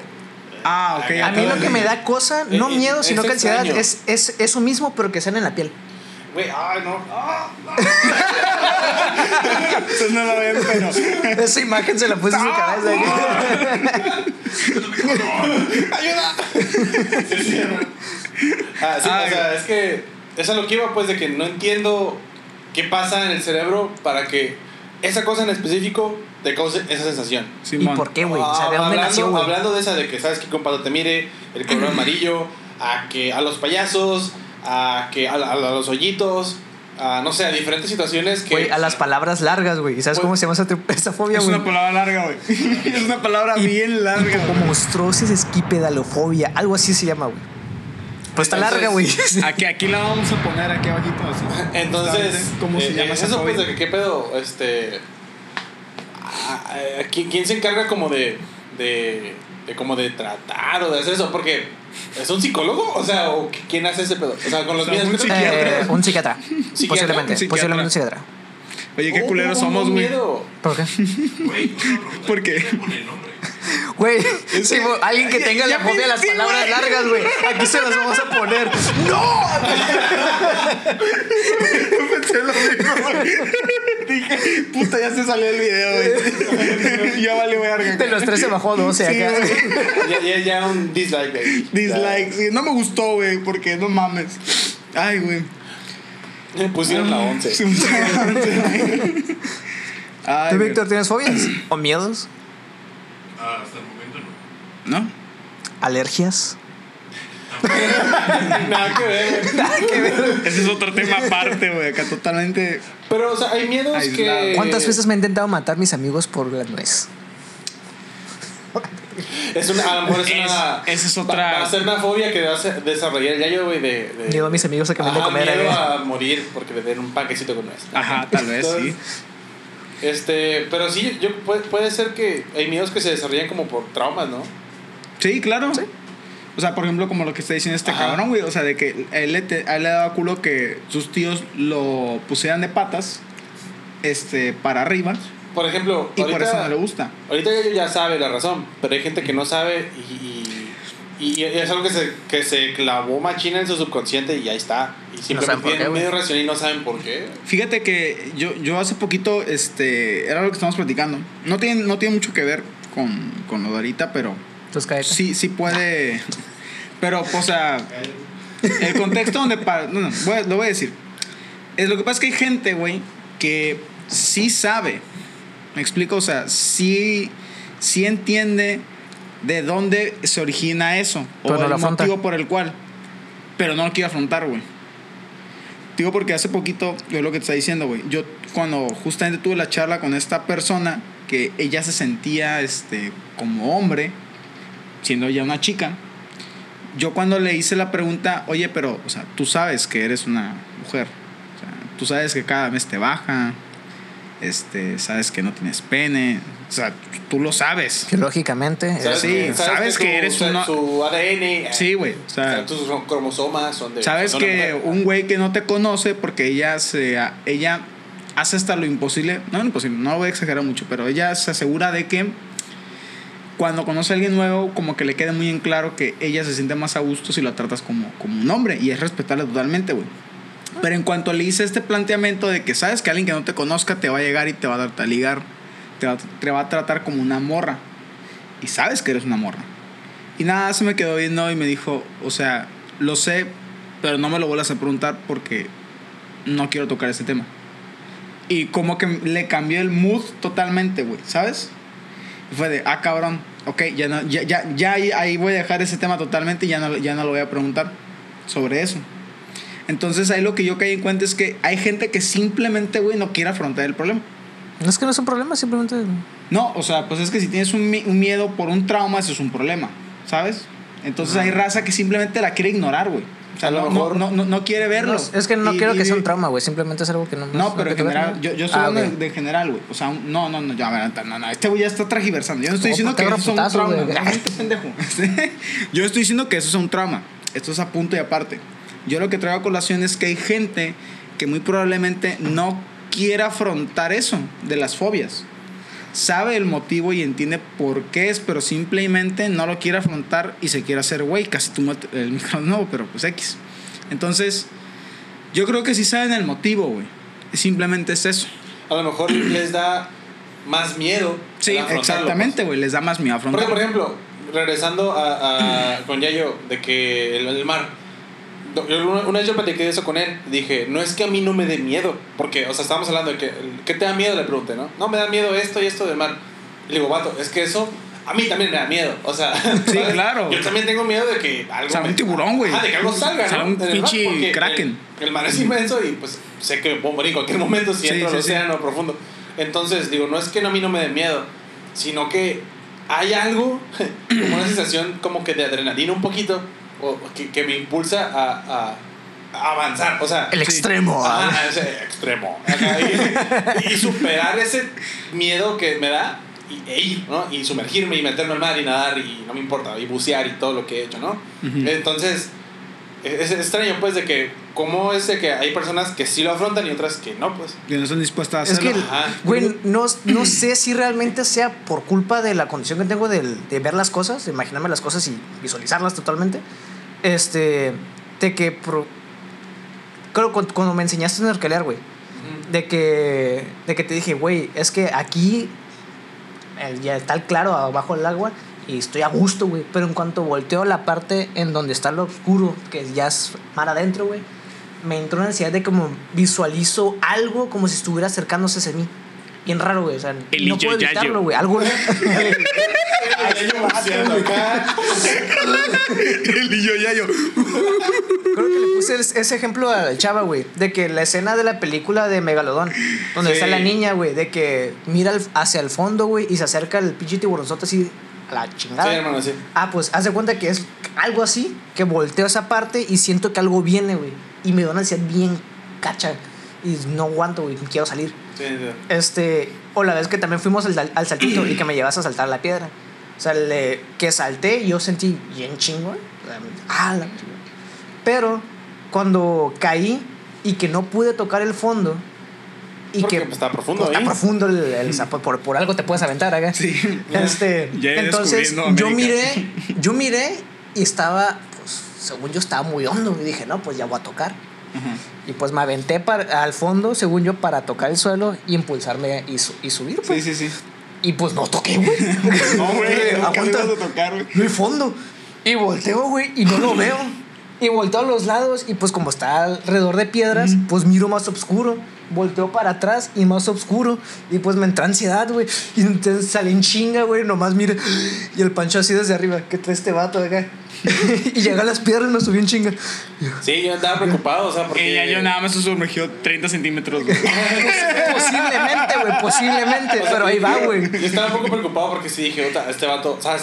ah, okay. A mí lo que me da cosa, no es, miedo, sino es que ansiedad, es, es eso mismo pero que sale en la piel. Güey, ay, no. Ah, no. Entonces no la ven, pero. Esa imagen se la puse en su cabeza. ¡Ayuda! Ah, sí, ay, o sea, es que. Eso es lo que iba, pues, de que no entiendo qué pasa en el cerebro para que esa cosa en específico te cause esa sensación. Sí, ¿y man. por qué, güey? O sea, ¿de dónde nació, güey? Hablando de esa de que sabes que un pato te mire, el color amarillo, a que a los payasos. a, que, a, a, a los hoyitos, a, no sé, a diferentes situaciones que... Güey, a las palabras largas, güey. ¿Y sabes wey, cómo se llama esa, esa fobia, güey? Es, es una palabra larga, güey. Es una palabra bien larga. Como monstruosis esquipedalofobia, algo así se llama, güey. Pues está larga, güey. Aquí, aquí la vamos a poner, aquí abajito. Así. Entonces, ¿cómo eh, se llama eh, esa eso, pues, de que qué pedo, este... ¿Quién, quién se encarga como de, de, de como de tratar o de hacer eso? Porque es un psicólogo, o sea, ¿o ¿quién hace ese pedo? O sea, con los o sea, míos, un psiquiatra, eh, un psiquiatra, ¿Psiquiatra? posiblemente, ¿Un psiquiatra? posiblemente un psiquiatra. Oye, qué oh, culeros no, somos, güey. No, ¿por qué? Güey, ¿por qué? Güey, si alguien que tenga ya, ya la fobia a las palabras wey. largas, güey, aquí se las vamos a poner. ¡No! Pensé lo mismo, güey. Dije, puta, ya se salió el video, güey. Ya vale, güey. De los tres se bajó doce sí, acá. Ya, ya, ya un dislike, güey. Dislike, sí. No me gustó, güey, porque no mames. Ay, güey. Me pusieron Ay, la once. Sí, ¿tú, Víctor, tienes fobias o miedos? Ah, hasta el momento no. ¿No? ¿Alergias? Nada que ver. Nada que ver. Ese es otro tema aparte, güey. Acá totalmente. Pero, o sea, hay miedos aislado. que. ¿Cuántas veces me han intentado matar mis amigos por la nuez? Es una, a lo mejor es, es una. Esa es otra. Va, va a ser una fobia que va a desarrollar ya yo, güey. De, de, miedo a mis amigos a que me den a comer. Miedo a morir porque me den un panquecito con nuez. Ajá, tal vez, Entonces, sí. Este, pero sí, yo puede, puede ser que hay miedos que se desarrollan como por traumas, ¿no? Sí, claro. ¿Sí? O sea, por ejemplo, como lo que está diciendo este Ajá. cabrón, güey. O sea, de que a él, le te, a él le daba culo que sus tíos lo pusieran de patas, este, para arriba. Por ejemplo, y ahorita, por eso no le gusta. Ahorita yo ya sabe la razón, pero hay gente que no sabe y, y, y es algo que se, que se clavó machina en su subconsciente y ahí está. Y simplemente no tienen medio racional y no saben por qué. Fíjate que yo, yo hace poquito, este, era lo que estábamos platicando. No tiene, no tiene mucho que ver con, con lo de ahorita, pero. ¿Tus caetas? Sí, sí puede. Pero, o sea, el contexto donde. Para, no, no, voy, lo voy a decir. Es, lo que pasa es que hay gente, güey, que sí sabe. Me explico, o sea, sí, sí entiende de dónde se origina eso pero o no el motivo por el cual, pero no lo quiero afrontar, güey. Digo porque hace poquito, yo lo que te está diciendo, güey, yo cuando justamente tuve la charla con esta persona que ella se sentía este como hombre, siendo ella una chica, yo cuando le hice la pregunta, oye, pero, o sea, tú sabes que eres una mujer, o sea, tú sabes que cada mes te baja. Este, sabes que no tienes pene, o sea, tú lo sabes. Que lógicamente, sabes, sí, que, sabes, sabes que, que eres uno. Su A D N, sí, güey, o sea, tus cromosomas son de. Sabes son que una un güey que no te conoce porque ella se, ella hace hasta lo imposible, no lo imposible, no lo voy a exagerar mucho, pero ella se asegura de que cuando conoce a alguien nuevo, como que le quede muy en claro que ella se siente más a gusto si lo tratas como, como un hombre y es respetable totalmente, güey. Pero en cuanto le hice este planteamiento de que sabes que alguien que no te conozca te va a llegar y te va a dar a ligar, te va, te va a tratar como una morra y sabes que eres una morra y nada, se me quedó viendo y me dijo, o sea, lo sé, pero no me lo vuelvas a preguntar porque no quiero tocar ese tema. Y como que le cambió el mood totalmente, güey, ¿sabes? Y fue de, ah, cabrón, ok, ya, no, ya, ya, ya ahí, ahí voy a dejar ese tema totalmente y ya no, ya no lo voy a preguntar sobre eso. Entonces ahí lo que yo caí en cuenta es que hay gente que simplemente, güey, no quiere afrontar el problema. No es que no es un problema, simplemente... No, o sea, pues es que si tienes un, mi- un miedo por un trauma, eso es un problema, ¿sabes? Entonces uh-huh. hay raza que simplemente la quiere ignorar, güey. O sea, a lo no, mejor no, no, no quiere verlo. No, es que no y, quiero y, que sea un trauma, güey. Simplemente es algo que no... No, pero en general... Ves, yo, yo estoy ah, hablando okay. de, de general, güey. O sea, un, no, no, no. Ya, no, no, no. Este güey ya está transversando. Yo no estoy diciendo que eso sea un trauma. Yo estoy diciendo que eso sea un trauma. Esto es a punto y aparte. Yo lo que traigo a colación es que hay gente que muy probablemente no quiera afrontar eso de las fobias. Sabe el motivo y entiende por qué es, pero simplemente no lo quiere afrontar y se quiere hacer güey. Casi tú el micrófono nuevo, pero pues X. Entonces, yo creo que sí saben el motivo, güey. Simplemente es eso. A lo mejor les da más miedo. Sí, exactamente, güey. Les da más miedo afrontarlo. Por ejemplo, regresando a, a con Yayo, de que el, el mar... Una vez yo platiqué de eso con él. Dije, no es que a mí no me dé miedo. Porque, o sea, estábamos hablando de que ¿qué te da miedo? Le pregunté, ¿no? No, me da miedo esto y esto del mar. Le digo, vato, es que eso A mí también me da miedo, o sea... Sí, ¿sabes? Claro. Yo también tengo miedo de que algo... O sea, un tiburón, güey. Ah, de que algo salga, ¿no? O sea, un pinche kraken. El, el mar es inmenso y, pues, sé que puedo morir en cualquier momento si sí, entro sí, al océano sí. profundo. Entonces, digo, no es que a mí no me dé miedo, sino que hay algo, como una sensación como que de adrenalina un poquito, o que, que me impulsa a... a avanzar, o sea, el extremo, sí. ah, ese extremo. Y, y superar ese miedo que me da y e ir, ¿no? Y sumergirme y meterme al mar y nadar y no me importa, y bucear y todo lo que he hecho, ¿no? Uh-huh. Entonces, es extraño, pues, de que cómo es de que hay personas que sí lo afrontan y otras que no, pues. Que no son dispuestas a hacerlo. Es que, güey, no, no sé si realmente sea por culpa de la condición que tengo de, de ver las cosas, de imaginarme las cosas y visualizarlas totalmente. Este, de que... Pro, Creo que cuando me enseñaste a snorkelear, güey, uh-huh. de, que, de que te dije, güey, es que aquí eh, ya está el claro abajo del agua y estoy a gusto, güey. Pero en cuanto volteo la parte en donde está lo oscuro, que ya es mar adentro, güey, me entró una ansiedad de como visualizo algo como si estuviera acercándose hacia mí. Bien raro, güey. O sea, el no puedo evitarlo, güey. Algo. El y yo yayo. Creo que le puse ese ejemplo al chava, güey. De que la escena de la película de Megalodón, donde sí. está la niña, güey, de que mira hacia el fondo, güey, y se acerca el pinche tiburonzote así a la chingada. Sí, hermano, sí. Ah, pues haz de cuenta que es algo así, que volteo esa parte y siento que algo viene, güey. Y me da una ansiedad bien cacha. Y no aguanto, güey, quiero salir. Sí, sí. Este, o la vez que también fuimos al, al saltito y que me llevas a saltar la piedra. O sea, le, que salté, yo sentí bien chingón. Ah, la... Pero cuando caí y que no pude tocar el fondo. Y porque que está profundo, pues, ahí. Está profundo el, el zapo, por, por algo te puedes aventar acá. Sí. Este, ya, ya entonces yo miré, yo miré y estaba, pues, según yo estaba muy hondo. Y dije, no, pues ya voy a tocar. Uh-huh. Y pues me aventé para, al fondo, según yo, para tocar el suelo y impulsarme y, su, y subir, pues. Sí, sí, sí. Y pues no toqué, güey. Pues no, güey. Aguanta. No tocar, güey. El fondo. Y volteo, güey, y no lo veo. Y volteo a los lados y pues como está alrededor de piedras, uh-huh. pues miro más oscuro. Volteo para atrás y más oscuro. Y pues me entra ansiedad, güey. Y entonces salí en chinga, güey. Nomás mire. Y el Pancho así desde arriba. ¿Qué trae este vato acá? Y llegué a las piedras y me subí en chinga. Sí, yo andaba preocupado, o sea, porque... Y ya yo nada más se sumergió treinta centímetros, güey. Posiblemente, güey, posiblemente. O sea, pero ahí va, güey. Yo estaba un poco preocupado porque sí dije, este vato... O sea,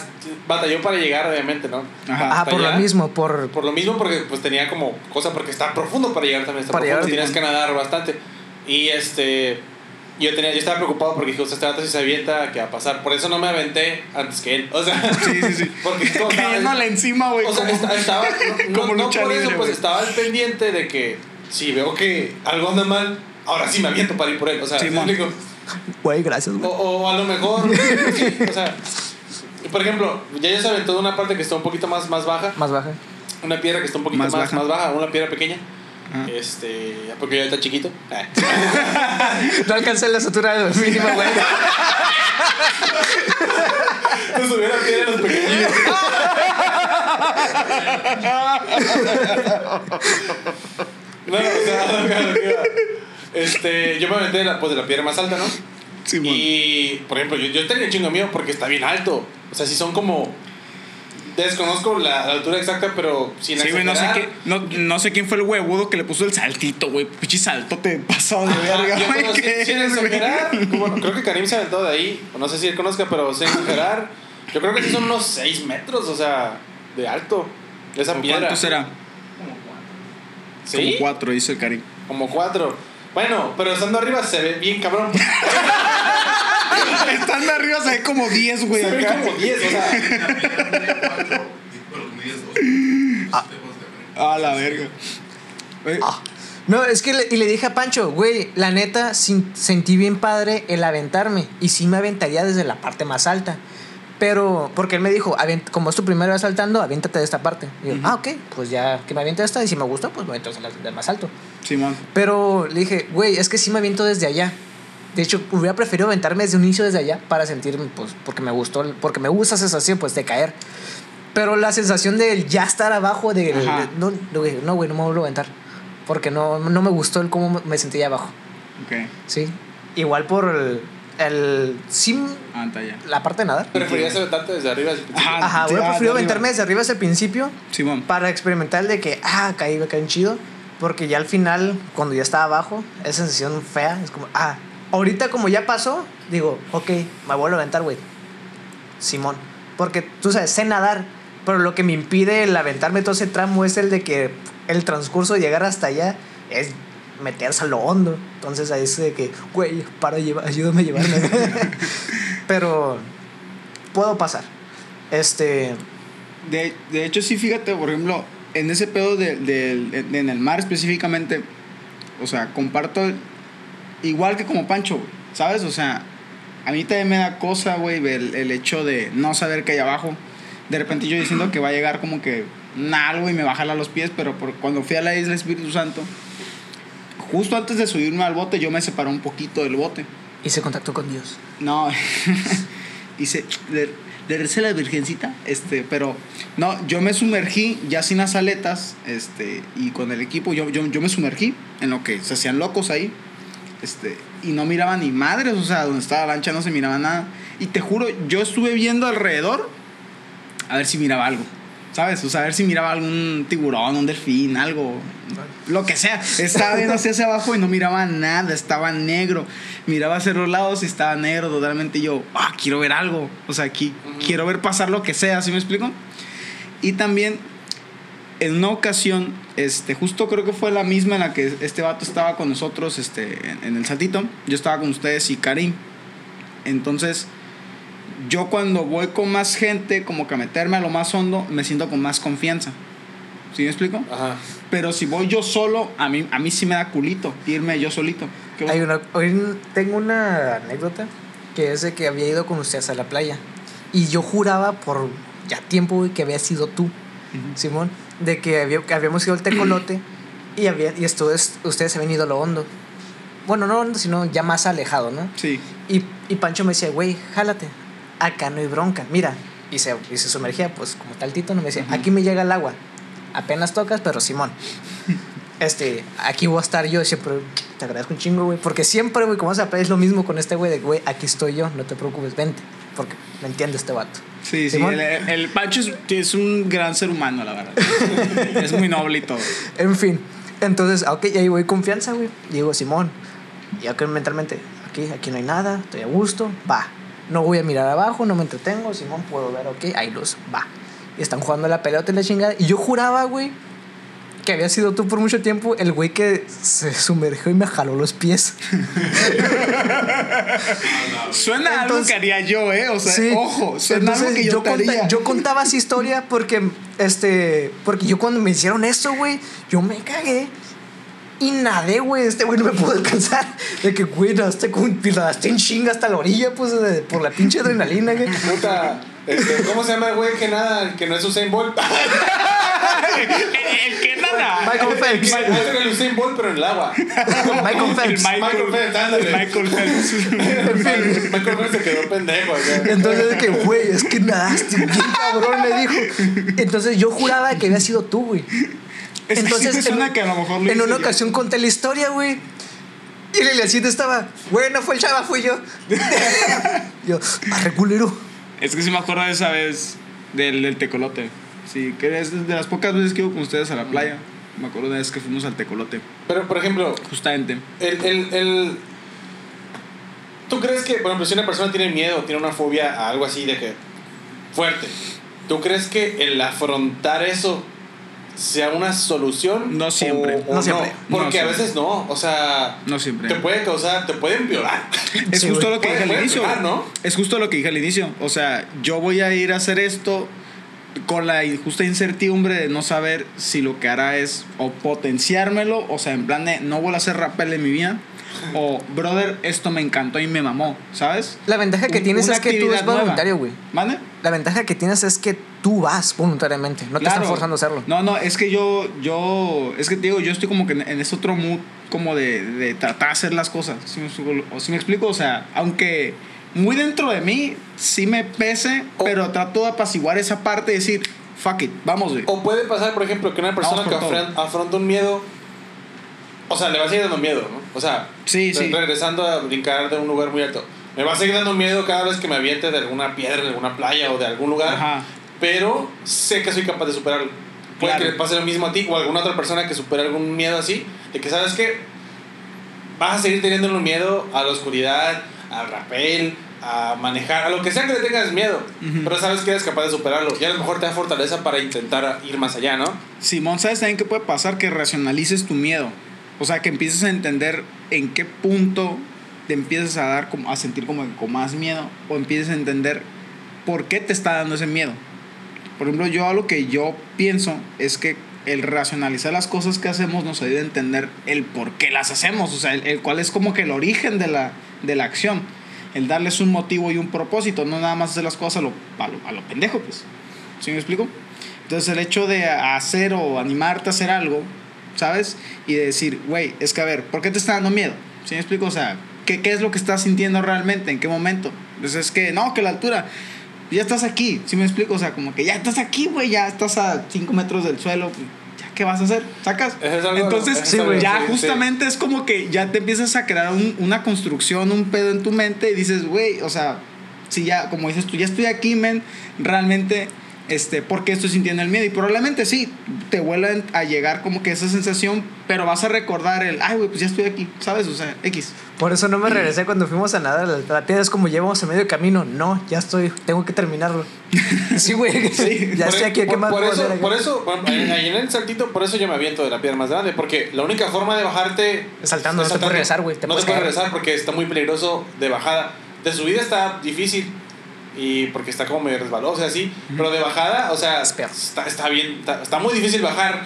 batalló para llegar, obviamente, ¿no? Ajá, ah, por allá, lo mismo, por... Por lo mismo, porque pues tenía como cosa, porque está profundo para llegar también. Está para profundo, llegar, tienes que nadar bastante. Y este... Yo, tenía, yo estaba preocupado porque dije, o sea, este vato si se avienta, ¿qué va a pasar? Por eso no me aventé antes que él. O sea, sí, sí, sí. Porque cayéndole encima, güey. O sea, como, estaba. No, como no, no por libre, eso, wey. Pues estaba al pendiente de que si veo que algo anda mal, ahora sí me aviento para ir por él. O sea, sí, güey, gracias, güey. O, o a lo mejor. Sí, o sea, por ejemplo, ya ya se aventó de una parte que está un poquito más, más baja. Más baja. Una piedra que está un poquito más, más, baja. más baja, una piedra pequeña. Ah. Este, porque yo ya está chiquito. No alcancé la estatura mínima, güey. Nos subieron a pie de los pequeños. No, o sea, no, no, no, este, yo me aventé de la, pues, de la piedra más alta, ¿no? Sí, bueno. Y, por ejemplo, yo, yo tenía el chingo mío porque está bien alto. O sea, si son como... Desconozco la, la altura exacta, pero sin sí, güey, no sé qué, no, no sé quién fue el huevudo que le puso el saltito, güey. Pichi salto te pasó de verga. Bueno, sin, sin exagerar, como, creo que Karim se aventó de ahí. No sé si él conozca, pero sin exagerar, yo creo que sí son unos seis metros, o sea, de alto. De esa piedra. ¿Cuánto será? Como cuatro. ¿Sí? Como cuatro, dice el Karim. Como cuatro. Bueno, pero estando arriba se ve bien cabrón. Estando arriba se ve como diez, güey. Se ve como diez, o sea. Ah, a la verga. Ah. No, es que le, y le dije a Pancho, güey, la neta sin, sentí bien padre el aventarme. Y sí me aventaría desde la parte más alta. Pero, porque él me dijo, como es tu primera vez saltando, aviéntate de esta parte. Y yo, uh-huh. ah, ok, pues ya que me aviento de esta. Y si me gusta, pues me aviento del más alto. Sí, man. Pero le dije, güey, es que sí me aviento desde allá. De hecho, hubiera preferido aventarme desde un inicio, desde allá, para sentirme, pues, porque me gustó, porque me gusta esa sensación, pues, de caer. Pero la sensación de ya estar abajo, de, de no, güey, no, no me vuelvo a aventar, porque no, no me gustó el cómo me sentía abajo. Okay. Sí. Igual por el, el sim, ah, la parte de nadar. Preferías aventarte desde arriba desde el principio. Ajá, Ajá hubiera preferido aventarme desde arriba desde el principio, Simón, para experimentar el de que, ah, caí, me caí un chido. Porque ya al final, cuando ya estaba abajo, esa sensación fea, es como, ah, ahorita como ya pasó, digo, ok, me vuelvo a aventar, güey. Simón. Porque tú sabes, sé nadar, pero lo que me impide el aventarme todo ese tramo es el de que el transcurso de llegar hasta allá es meterse a lo hondo. Entonces ahí es de que, güey, para llevar, ayúdame a llevarme. Pero puedo pasar. Este. De, de hecho, sí, fíjate, por ejemplo, en ese pedo de, de, de, de, en el mar específicamente, o sea, comparto el, igual que como Pancho, ¿sabes? O sea, a mí también me da cosa, güey, el, el hecho de no saber qué hay abajo. De repente yo diciendo que va a llegar como que nah, algo y me va a jalar los pies, pero por, cuando fui a la Isla Espíritu Santo, justo antes de subirme al bote, yo me separé un poquito del bote. ¿Hice contacto con Dios? No, hice... Le, le recé la virgencita, este, pero... No, yo me sumergí ya sin las aletas, este, y con el equipo yo, yo, yo me sumergí en lo que se hacían locos ahí, este, y no miraba ni madres, o sea, donde estaba la lancha no se miraba nada. Y te juro, yo estuve viendo alrededor a ver si miraba algo, ¿sabes? O sea, a ver si miraba algún tiburón, un delfín, algo, lo que sea. Estaba viendo hacia abajo y no miraba nada, estaba negro. Miraba hacia los lados y estaba negro totalmente. Y yo, ah, oh, quiero ver algo. O sea, aquí uh-huh. quiero ver pasar lo que sea, ¿sí me explico? Y también, en una ocasión, este, justo creo que fue la misma en la que este vato estaba con nosotros, este, en, en el Saltito. Yo estaba con ustedes y Karim. Entonces... yo cuando voy con más gente, como que a meterme a lo más hondo, me siento con más confianza. ¿Sí me explico? Ajá. Pero si voy yo solo, a mí, a mí sí me da culito irme yo solito. Hay una, hoy tengo una anécdota que es de que había ido con ustedes a la playa. Y yo juraba por ya tiempo que había sido tú, uh-huh. Simón, de que, había, que habíamos ido al Tecolote y, había, y esto es, ustedes habían ido a lo hondo. Bueno, no hondo, sino ya más alejado, ¿no? Sí. Y, y Pancho me decía, güey, jálate. Acá no hay bronca, mira. Y se, y se sumergía, pues como tal Tito no me decía, uh-huh. aquí me llega el agua. Apenas tocas, pero Simón. Este, aquí voy a estar yo. Siempre te agradezco un chingo, güey. Porque siempre, güey, como se es lo mismo con este güey de, güey, aquí estoy yo, no te preocupes, vente. Porque me entiende este vato. Sí, Simón. Sí, el, el Pancho es, es un gran ser humano, la verdad. Es muy noble y todo. En fin, entonces, ok, ahí voy confianza, güey. Digo, Simón. Y acá mentalmente, aquí, aquí no hay nada, estoy a gusto, va. No voy a mirar abajo, no me entretengo. Simón, puedo ver, ok, hay luz, va. Y están jugando la pelota y la chingada. Y yo juraba, güey, que había sido tú por mucho tiempo el güey que se sumergió y me jaló los pies. Suena entonces, algo que haría yo, ¿eh? O sea, sí, ojo, suena algo que yo, yo te haría. Conta, yo contaba esa historia porque, este, porque yo cuando me hicieron eso, güey, yo me cagué. Y nadé, güey, este güey no me pudo alcanzar. De que, güey, nadaste en chinga hasta la orilla, pues, de, por la pinche adrenalina, güey. Puta, este, ¿cómo se llama el güey que nada, que no es Usain Bolt? El, el que nada. Michael Phelps. Es el Usain Bolt, pero en el agua. Michael Phelps. Michael Phelps, ándale. Michael Phelps. Michael Phelps se quedó pendejo. Acá. Entonces, de que, güey, es que nadaste bien cabrón, le dijo. Entonces, yo juraba que había sido tú, güey. Es entonces, que sí en, que a lo mejor en una yo. ocasión conté la historia, güey. Y el Eliacito estaba, güey, no fue el chava, fui yo. Yo, arre culero. Es que sí me acuerdo de esa vez del, del Tecolote. Sí, que es de las pocas veces que iba con ustedes a la playa. Me acuerdo de una vez que fuimos al Tecolote. Pero, por ejemplo, justamente. El, el, el... ¿Tú crees que, por ejemplo, si una persona tiene miedo, tiene una fobia a algo así de que fuerte, ¿tú crees que el afrontar eso sea una solución? No siempre. O, o no siempre. No, porque no siempre. A veces no. O sea. No siempre. Te puede causar. Te puede empeorar. Es sí, justo wey. lo que puede, dije al inicio. Empeorar, ¿no? Es justo lo que dije al inicio. O sea, yo voy a ir a hacer esto con la injusta incertidumbre de no saber si lo que hará es o potenciármelo. O sea, en plan de no voy a hacer rappel en mi vida. O, brother, esto me encantó y me mamó. ¿Sabes? La ventaja que tienes es que tú vas voluntario, güey. ¿Mande? La ventaja que tienes es que tú vas voluntariamente. No te claro. están forzando a hacerlo. No, no, es que yo, yo, es que te digo, yo estoy como que en, en ese otro mood, como de, de tratar de hacer las cosas. ¿Sí me, ¿sí me explico? O sea, aunque muy dentro de mí sí me pese, oh. pero trato de apaciguar esa parte y decir, fuck it, vamos, güey. O puede pasar, por ejemplo, que una persona que afronta, afronta un miedo. O sea, le va a seguir dando miedo, ¿no? O sea, sí, sí. regresando a brincar de un lugar muy alto. Me va a seguir dando miedo cada vez que me aviente de alguna piedra, de alguna playa o de algún lugar. Ajá. Pero sé que soy capaz de superarlo. Puede claro. que le pase lo mismo a ti o a alguna otra persona que supera algún miedo así. De que sabes que vas a seguir teniendo un miedo a la oscuridad, al rappel, a manejar, a lo que sea que le tengas miedo. Uh-huh. Pero sabes que eres capaz de superarlo. Y a lo mejor te da fortaleza para intentar ir más allá, ¿no? Simón, ¿sabes también qué puede pasar? Que racionalices tu miedo. O sea, que empieces a entender en qué punto te empiezas a dar, como, a sentir como con más miedo, o empieces a entender por qué te está dando ese miedo. Por ejemplo, yo lo que yo pienso es que el racionalizar las cosas que hacemos nos ayuda a entender el por qué las hacemos, o sea, el, el cuál es como que el origen de la, de la acción, el darles un motivo y un propósito, no nada más hacer las cosas a lo, a lo, a lo pendejo, pues. ¿Sí me explico? Entonces, el hecho de hacer o animarte a hacer algo, ¿sabes? Y de decir, güey, es que a ver, ¿por qué te está dando miedo? ¿Sí me explico? O sea, ¿qué, qué es lo que estás sintiendo realmente? ¿En qué momento? Pues es que, no, que la altura, ya estás aquí, ¿sí me explico? O sea, como que ya estás aquí, güey, ya estás a cinco metros del suelo, ¿ya qué vas a hacer? ¿Sacas? Es algo, entonces, es algo, ya sí, justamente sí. Es como que ya te empiezas a crear un, una construcción, un pedo en tu mente y dices, güey, o sea, si ya, como dices tú, ya estoy aquí, men, realmente... Este, porque estoy sintiendo el miedo. Y probablemente sí, te vuelvan a llegar como que esa sensación, pero vas a recordar el, ay güey, pues ya estoy aquí, ¿sabes? O sea, X. Por eso no me regresé cuando fuimos a nadar a la tierra. Es como llevamos a medio camino. No, ya estoy, tengo que terminarlo. Sí, güey, sí. Ya estoy aquí, ¿qué más puedo hacer aquí? Por eso, ahí en el saltito, por eso yo me aviento de la piedra más grande, porque la única forma de bajarte saltando, no te puedes regresar, güey. No te puedes regresar porque está muy peligroso de bajada. De subida está difícil y porque está como medio resbaloso, o sea, así, uh-huh. Pero de bajada, o sea, está, está bien, está, está muy difícil bajar,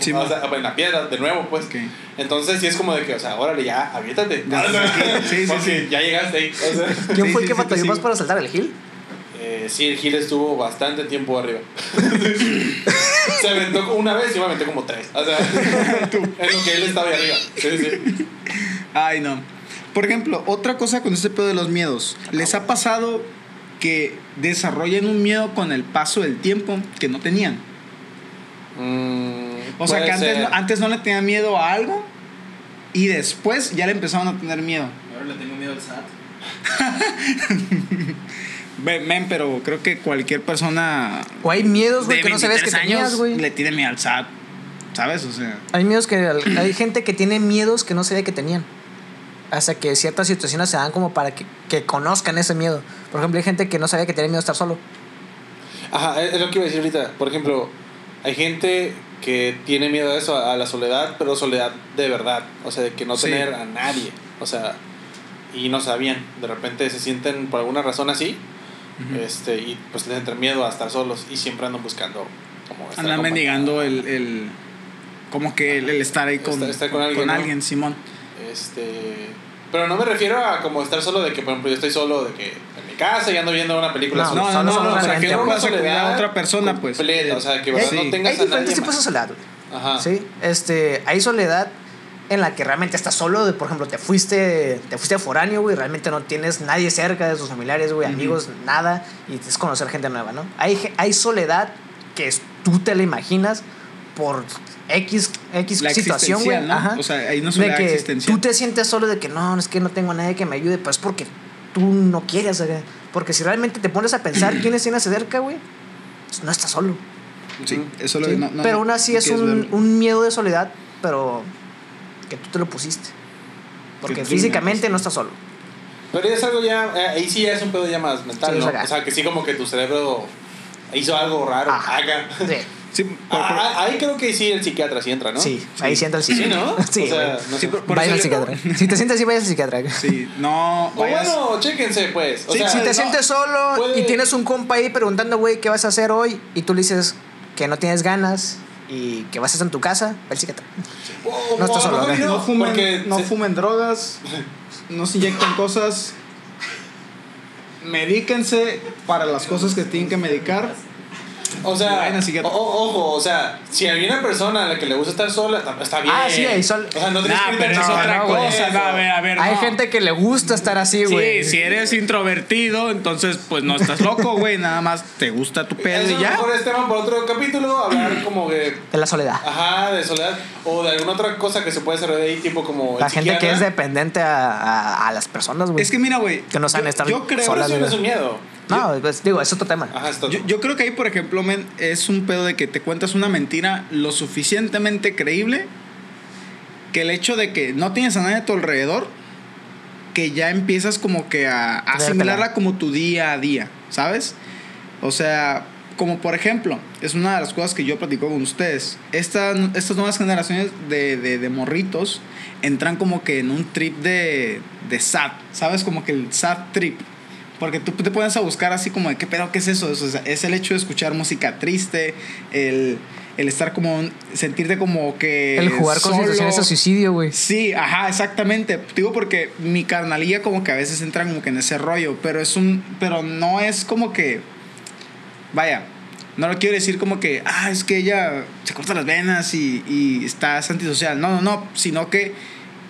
sí, o sea, en la piedra, de nuevo, pues, okay. Entonces sí es como de que, o sea, órale, ya, aviéntate, sí, sí, sí, ya llegaste ahí, o sea. ¿Quién sí, fue el sí, que batalló sí, más para saltar el hill? Eh, sí, el hill estuvo bastante tiempo arriba. Se aventó como una vez y yo me aventé como tres, o sea, es lo que él estaba ahí arriba, sí, sí. Ay, no. Por ejemplo, otra cosa con este pedo de los miedos, ¿les ha pasado que desarrollen un miedo con el paso del tiempo que no tenían? Mm, o sea, que antes no, antes no le tenían miedo a algo y después ya le empezaron a tener miedo. Ahora le tengo miedo al S A T. Ven, pero creo que cualquier persona... O hay miedos, güey, que no sabes que tenías, güey. Le tiene miedo al S A T, ¿sabes? O sea... Hay miedos que... Hay gente que tiene miedos que no sabía que tenían. Hasta que ciertas situaciones se dan como para que, que conozcan ese miedo. Por ejemplo, hay gente que no sabía que tenía miedo a estar solo. Ajá, es lo que iba a decir ahorita. Por ejemplo, hay gente que tiene miedo a eso, a la soledad, pero soledad de verdad. O sea, de que no sí. tener a nadie. O sea, y no sabían. De repente se sienten por alguna razón así. Uh-huh. este Y pues les entra miedo a estar solos. Y siempre andan buscando. Como andan mendigando el, el... Como que el, el estar ahí con, estar, estar con, con alguien, con alguien, ¿no? Simón. Este... Pero no me refiero a como estar solo de que, por ejemplo, yo estoy solo de que en mi casa y ando viendo una película. No, no, no, no, no, o sea, que no vas a cuidar a otra persona, pues. Completa, o sea, que verdad no tengas a nadie más. Hay diferentes tipos de soledad. Ajá. Sí, este, hay soledad en la que realmente estás solo, de, por ejemplo, te fuiste, te fuiste foráneo, güey, realmente no tienes nadie cerca de tus familiares, güey, amigos, nada, y es conocer gente nueva, ¿no? Hay hay soledad que tú te la imaginas por X, X situación, güey, ¿no? Ajá. O sea, ahí no es una existencial. Tú te sientes solo de que no, es que no tengo a nadie que me ayude, pues porque tú no quieres, güey. Porque si realmente te pones a pensar quiénes tienes cerca, güey, pues no estás solo. Sí, uh-huh. Eso lo sí. No, no, pero aún así no es un, un miedo de soledad, pero que tú te lo pusiste. Porque físicamente no estás solo. Pero es algo ya, eh, ahí sí es un pedo ya más mental, sí, ¿no? O sea, que sí como que tu cerebro hizo algo raro. Ajá. Haga. Sí. Sí, por, ah, por... Ahí creo que sí el psiquiatra sí entra, ¿no? Sí, ahí sí entra el psiquiatra. Sí, ¿no? Sí, o sea, no sí, por, por vaya al psiquiatra. Si te sientes así, vaya al psiquiatra. Sí, no. Vayas... O bueno, chéquense, pues. O sí, sea, si te no, sientes solo puede... y tienes un compa ahí preguntando, güey, ¿qué vas a hacer hoy? Y tú le dices que no tienes ganas y que vas a estar en tu casa, va al psiquiatra. Sí. Oh, no estás solo. No, no, no, fumen, porque... no fumen drogas, no se inyecten cosas. Medíquense para las cosas que tienen que medicar. O sea, o, ojo, o sea, si hay una persona a la que le gusta estar sola, está bien. Ah, sí, hay sol. O sea, no tienes nah, que pero no, es otra no, cosa. No, a ver, a ver, hay no. gente que le gusta estar así, güey. Sí, si eres introvertido, entonces, pues no estás loco, güey. Nada más te gusta tu pedo y ya. A lo mejor es tema por otro capítulo, hablar como de. De la soledad. Ajá, de soledad. O de alguna otra cosa que se puede desarrollar ahí, tipo como. La gente que es dependente a, a, a las personas, güey. Es que mira, güey. Que no saben yo, estar solas. Yo creo solas, que eso no es un miedo. No, pues, digo, es otro tema. Ajá, es otro. Yo, yo creo que ahí, por ejemplo, men, es un pedo de que te cuentas una mentira lo suficientemente creíble que el hecho de que no tienes a nadie a tu alrededor, que ya empiezas como que a, a asimilarla como tu día a día, ¿sabes? O sea, como por ejemplo, es una de las cosas que yo platico con ustedes. Esta, estas nuevas generaciones de, de, de morritos entran como que en un trip de, de sad, ¿sabes? Como que el sad trip. Porque tú te pones a buscar así como de qué pedo, qué es eso. O sea, es el hecho de escuchar música triste, el, el estar como, sentirte como que. El jugar solo. Con sensaciones de suicidio, güey. Sí, ajá, exactamente. Digo, porque mi carnalía como que a veces entra como que en ese rollo, pero es un. Pero no es como que. Vaya, no lo quiero decir como que, ah, es que ella se corta las venas y, y está antisocial. No, no, no, sino que.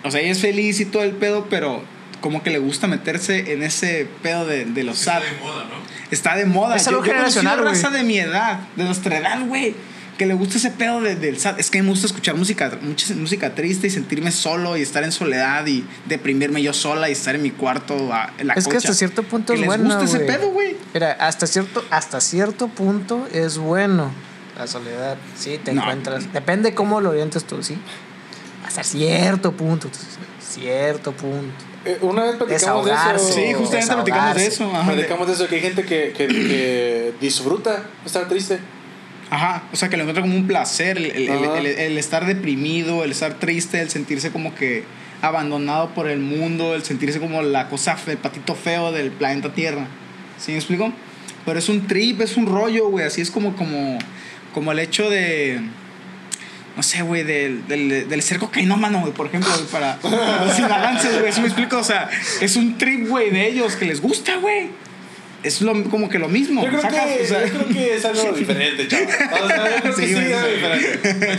O sea, ella es feliz y todo el pedo, pero. Como que le gusta meterse en ese pedo de, de los sad. Está de moda, ¿no? Está de moda. Es algo yo, generacional, güey. Yo conocí una raza de mi edad, de nuestra edad, güey, que le gusta ese pedo de, del sad. Es que me gusta escuchar música, mucha música triste y sentirme solo y estar en soledad y deprimirme yo sola y estar en mi cuarto a, en la es cocha. Que hasta cierto punto que es les bueno, gusta ese pedo, güey. Mira, hasta cierto, hasta cierto punto es bueno la soledad. Sí, te no. encuentras. Depende cómo lo orientes tú, ¿sí? Hasta cierto punto. Cierto punto. Una vez platicamos de eso. Sí, justamente platicamos de eso. Ajá. Platicamos de eso, que hay gente que, que, que disfruta estar triste. Ajá, o sea, que lo encuentra como un placer, el, el, el, el estar deprimido, el estar triste, el sentirse como que abandonado por el mundo, el sentirse como la cosa, el patito feo del planeta Tierra. ¿Sí me explico? Pero es un trip, es un rollo, güey. Así es como, como, como el hecho de... No sé, güey, del, del, del ser cocainómano, güey, por ejemplo, güey, para, para los inhalantes, güey, eso me explico. O sea, es un trip, güey, de ellos que les gusta, güey. Es lo, como que lo mismo. Yo creo, sacas, que, o sea, yo creo que es algo diferente, chaval. O sea, yo creo sí, que sí, es algo diferente.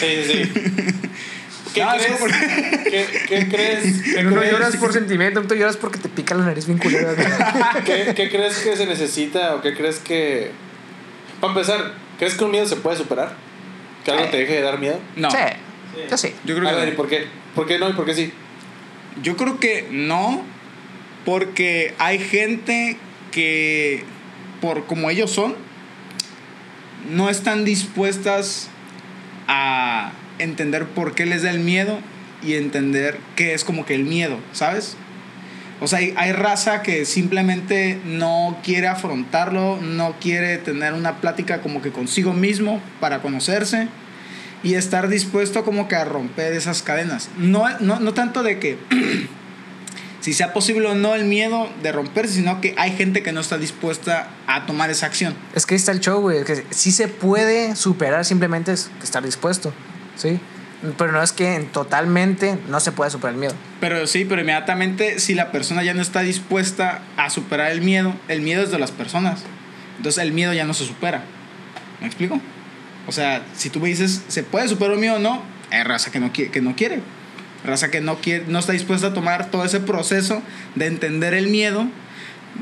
Sí, sí, sí. ¿Qué no, crees? Por... ¿Qué, ¿Qué crees? ¿Qué no crees? Lloras por sentimiento, tú lloras porque te pica la nariz bien culera. ¿Qué, ¿Qué crees que se necesita o qué crees que... Para empezar, ¿crees que un miedo se puede superar? ¿Que algo te deje de dar miedo? No. Sí. Yo sí. Yo creo a que ver, no. ¿Y por qué? ¿Por qué no y por qué sí? Yo creo que no, porque hay gente que, por como ellos son, no están dispuestas a entender por qué les da el miedo y entender qué es como que el miedo, ¿sabes? O sea, hay, hay raza que simplemente no quiere afrontarlo, no quiere tener una plática como que consigo mismo para conocerse y estar dispuesto como que a romper esas cadenas. No, no, no tanto de que si sea posible o no el miedo de romperse, sino que hay gente que no está dispuesta a tomar esa acción. Es que ahí está el show, güey. Que sí se puede superar, simplemente es estar dispuesto, ¿sí? Pero no es que totalmente no se pueda superar el miedo. Pero sí, pero inmediatamente si la persona ya no está dispuesta a superar el miedo, el miedo es de las personas. Entonces el miedo ya no se supera. ¿Me explico? O sea, si tú me dices, ¿se puede superar el miedo o no? Hay raza que no, que no quiere. Raza que no, quiere, no está dispuesta a tomar todo ese proceso de entender el miedo,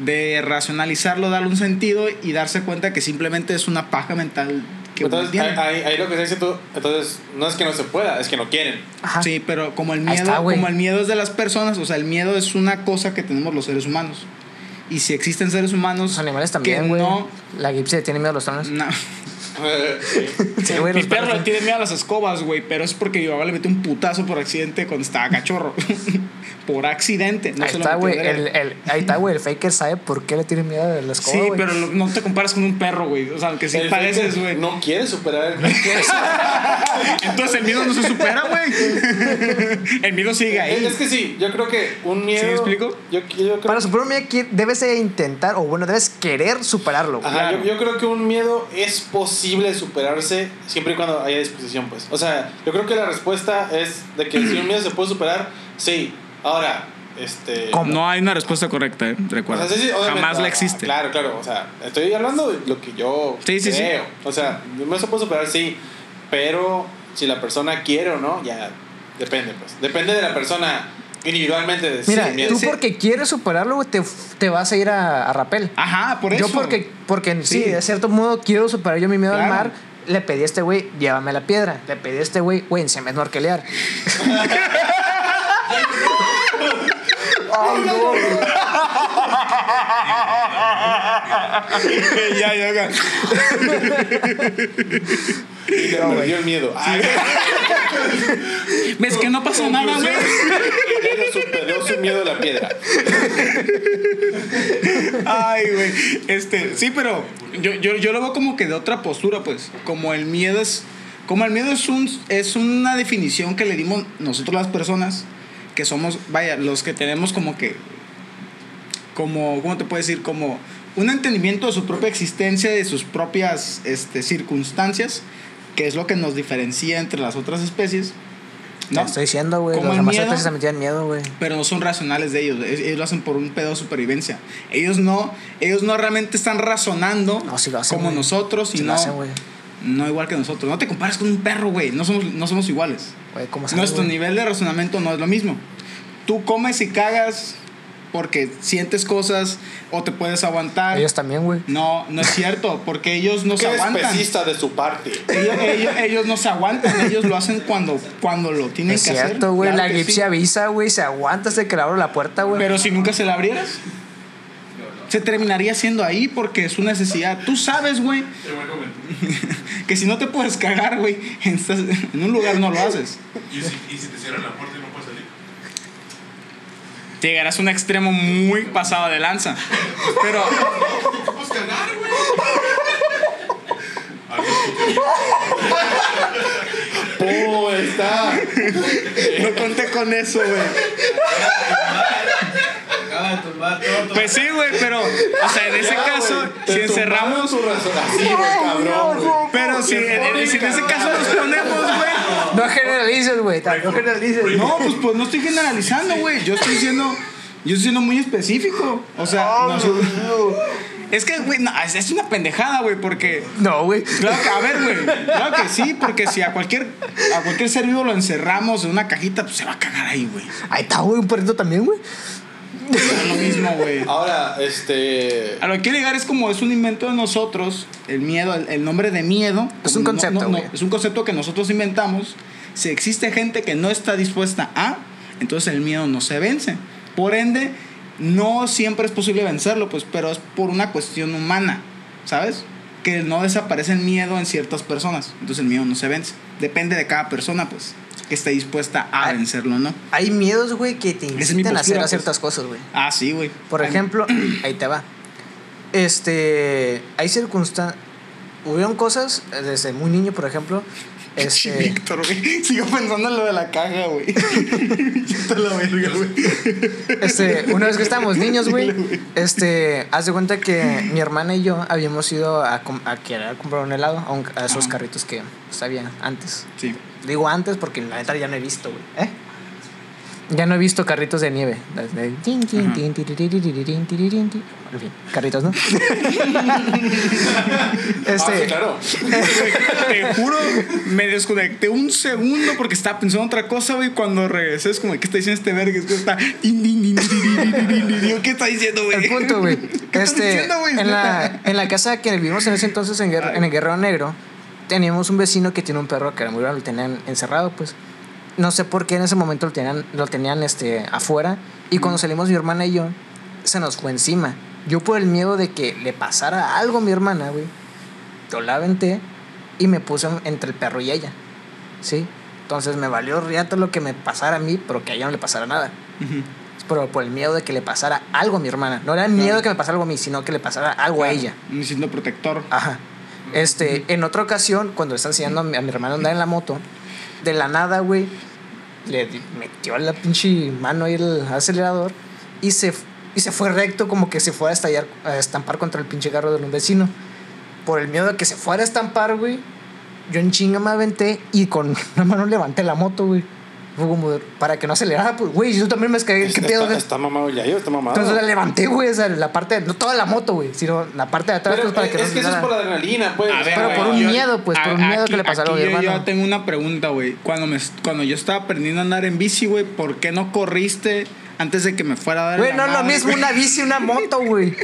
de racionalizarlo, darle un sentido y darse cuenta que simplemente es una paja mental. Entonces, ahí, ahí lo que se dice tú, entonces, no es que no se pueda, es que no quieren. Ajá. Sí, pero como el miedo, está, como el miedo es de las personas, o sea, el miedo es una cosa que tenemos los seres humanos. Y si existen seres humanos, los animales también, güey. No, la gypsy tiene miedo a los tronos. No. Sí. Sí, güey, mi perro le tiene miedo a las escobas, güey, pero es porque mi papá le metió un putazo por accidente cuando estaba cachorro. Por accidente. No ahí, se está, lo wey, el, el, ahí está, güey. El faker sabe por qué le tiene miedo a las escobas. Sí, wey. Pero no te comparas con un perro, güey. O sea, aunque sí el pareces, güey. No quiere superar el miedo. Entonces el miedo no se supera, güey. El miedo sigue ahí. Es que sí, yo creo que un miedo. ¿Sí me explico? Yo, yo creo... Para superar un miedo debes intentar, o bueno, debes querer superarlo. Ajá, claro. yo, yo creo que un miedo es posible. Posible superarse siempre y cuando haya disposición, pues. O sea, yo creo que la respuesta es de que si un miedo se puede superar, sí. Ahora, Este, no hay una respuesta correcta, ¿eh? Recuerda. O sea, sí, sí, jamás no, la existe. Claro, claro. O sea, estoy hablando de lo que yo sí, creo. Sí, sí. O sea, me eso puedo superar, sí. Pero si la persona quiere o no, ya depende, pues. Depende de la persona individualmente. De mira, sí, tú sí. porque quieres superarlo, te, te vas a ir a, a rapel. Ajá, por eso. Yo porque, porque sí. sí, de cierto modo quiero superar yo mi miedo claro. al mar. Le pedí a este güey, llévame la piedra. Le pedí a este güey, güey, se me es norquelear. Oh, no. Ya, ya, ya. No, me dio el miedo. Sí. ¿Ves que no pasó nada, güey? Superó su miedo a la piedra. Ay, güey. Este, sí, pero yo, yo, yo lo veo como que de otra postura, pues. Como el miedo es. Como el miedo es un, es una definición que le dimos nosotros las personas. Que somos, vaya, los que tenemos como que, como, ¿cómo te puedo decir? Como un entendimiento de su propia existencia, de sus propias este, circunstancias, que es lo que nos diferencia entre las otras especies, ¿no? Te estoy diciendo, güey, las demás especies se metían miedo, güey. Pero no son racionales de ellos, ellos lo hacen por un pedo de supervivencia. Ellos no, ellos no realmente están razonando no, sí lo hacen, como wey. Nosotros, sí sino... Lo hacen, no igual que nosotros. No te compares con un perro, güey. No somos, no somos iguales. Wey, ¿cómo sabes, Nuestro wey? nivel de razonamiento no es lo mismo. Tú comes y cagas porque sientes cosas o te puedes aguantar. Ellos también, güey. No, no es cierto, porque ellos no se aguantan. Qué especista de su parte. Ellos, ellos, ellos no se aguantan, ellos lo hacen cuando, cuando lo tienen es que cierto, hacer. Es cierto, güey. Claro, la grip sí. se avisa, güey. Se aguanta hasta que le abro la puerta, güey. Pero si nunca se la abrieras, se terminaría siendo ahí porque es una necesidad. Tú sabes, güey, que si no te puedes cagar, güey, en un lugar no lo haces. ¿Y si, y si te cierran la puerta y no puedes salir? Llegarás a un extremo muy pasado de lanza. Pero... ¿Te puedes cagar, güey? ¡Oh, está! No conté con eso, güey. Pues sí, güey, pero o sea, en ese ya, caso wey, si encerramos tu razón así, güey, cabrón. Wey. Pero si, en, en, si en ese caso nos ponemos, güey. No generalices, güey, no generalices. No, pues pues no estoy generalizando, güey. Yo estoy diciendo, yo estoy siendo muy específico. O sea, oh, no, no. Es que, güey, no, es una pendejada, güey, porque... No, güey. Claro que, a ver, güey, claro que sí, porque si a cualquier, a cualquier ser vivo lo encerramos en una cajita, pues se va a cagar ahí, güey. Ahí está, güey, un perrito también, güey. Pero lo mismo, güey. Ahora, este... a lo que quiero llegar es como es un invento de nosotros, el miedo, el, el nombre de miedo. Es un concepto, güey. No, no, no, es un concepto que nosotros inventamos. Si existe gente que no está dispuesta a, entonces el miedo no se vence. Por ende, no siempre es posible vencerlo, pues, pero es por una cuestión humana, ¿sabes? Que no desaparece el miedo en ciertas personas. Entonces el miedo no se vence. Depende de cada persona, pues, que esté dispuesta a hay, vencerlo, ¿no? Hay miedos, güey, que te incitan postura, a hacer pues. ciertas cosas, güey. Ah, sí, güey. Por hay ejemplo, mi... ahí te va. Este, hay circunstancias, hubieron cosas desde muy niño, por ejemplo. Este... Víctor, güey, sigo pensando en lo de la caja, güey. Yo te la verga, güey. Este, una vez que estábamos niños, güey, este, haz de cuenta que mi hermana y yo habíamos ido a, com- a querer comprar un helado a, un- a esos ah. carritos que sabía antes. Sí. Digo antes porque la neta ya no he visto, güey. ¿Eh? Ya no he visto carritos de nieve. En fin, carritos, ¿no? este, ah, sí, claro. Te juro, me desconecté un segundo porque estaba pensando en otra cosa, güey. Cuando regresé es como, ¿qué está diciendo este verga? Es que está... ¿Qué está diciendo, güey? El punto, güey. Este, en la, en la casa que vivimos en ese entonces en, Guerre, en el Guerrero Negro, teníamos un vecino que tiene un perro que era muy grande, lo tenían encerrado, pues. No sé por qué en ese momento lo tenían, lo tenían este, afuera. Y cuando salimos mi hermana y yo, se nos fue encima. Yo por el miedo de que le pasara algo a mi hermana, güey, yo la aventé y me puse entre el perro y ella, ¿sí? Entonces me valió riata lo que me pasara a mí, pero que a ella no le pasara nada. Uh-huh. Pero por el miedo de que le pasara algo a mi hermana. No era el miedo claro. de que me pasara algo a mí, sino que le pasara algo claro. a ella. Un signo protector. Ajá. Este, uh-huh. En otra ocasión, cuando le están enseñando a mi, a mi hermana a andar en la moto, de la nada, güey, le metió la pinche mano ahí el acelerador y se, y se fue recto, como que se fuera a estallar, a estampar contra el pinche carro de un vecino. Por el miedo de que se fuera a estampar, güey, yo en chinga me aventé y con una mano levanté la moto, güey. como para que no acelerara, pues, güey, yo también me descargué. ¿Qué pedo? Está, está mamado ya, yo está mamado. Entonces la levanté, güey, o sea, la parte, no toda la moto, güey, sino la parte de atrás, pero, pues, para es, que no es que eso es por la adrenalina, pues. Ver, pero wey, por un yo, miedo, pues, a, por un miedo aquí, que le pasara a mi hermano. Yo ya tengo una pregunta, güey. Cuando, me, cuando yo estaba aprendiendo a andar en bici, güey, ¿por qué no corriste antes de que me fuera a dar, güey? No es lo mismo, wey, una bici, una moto, güey.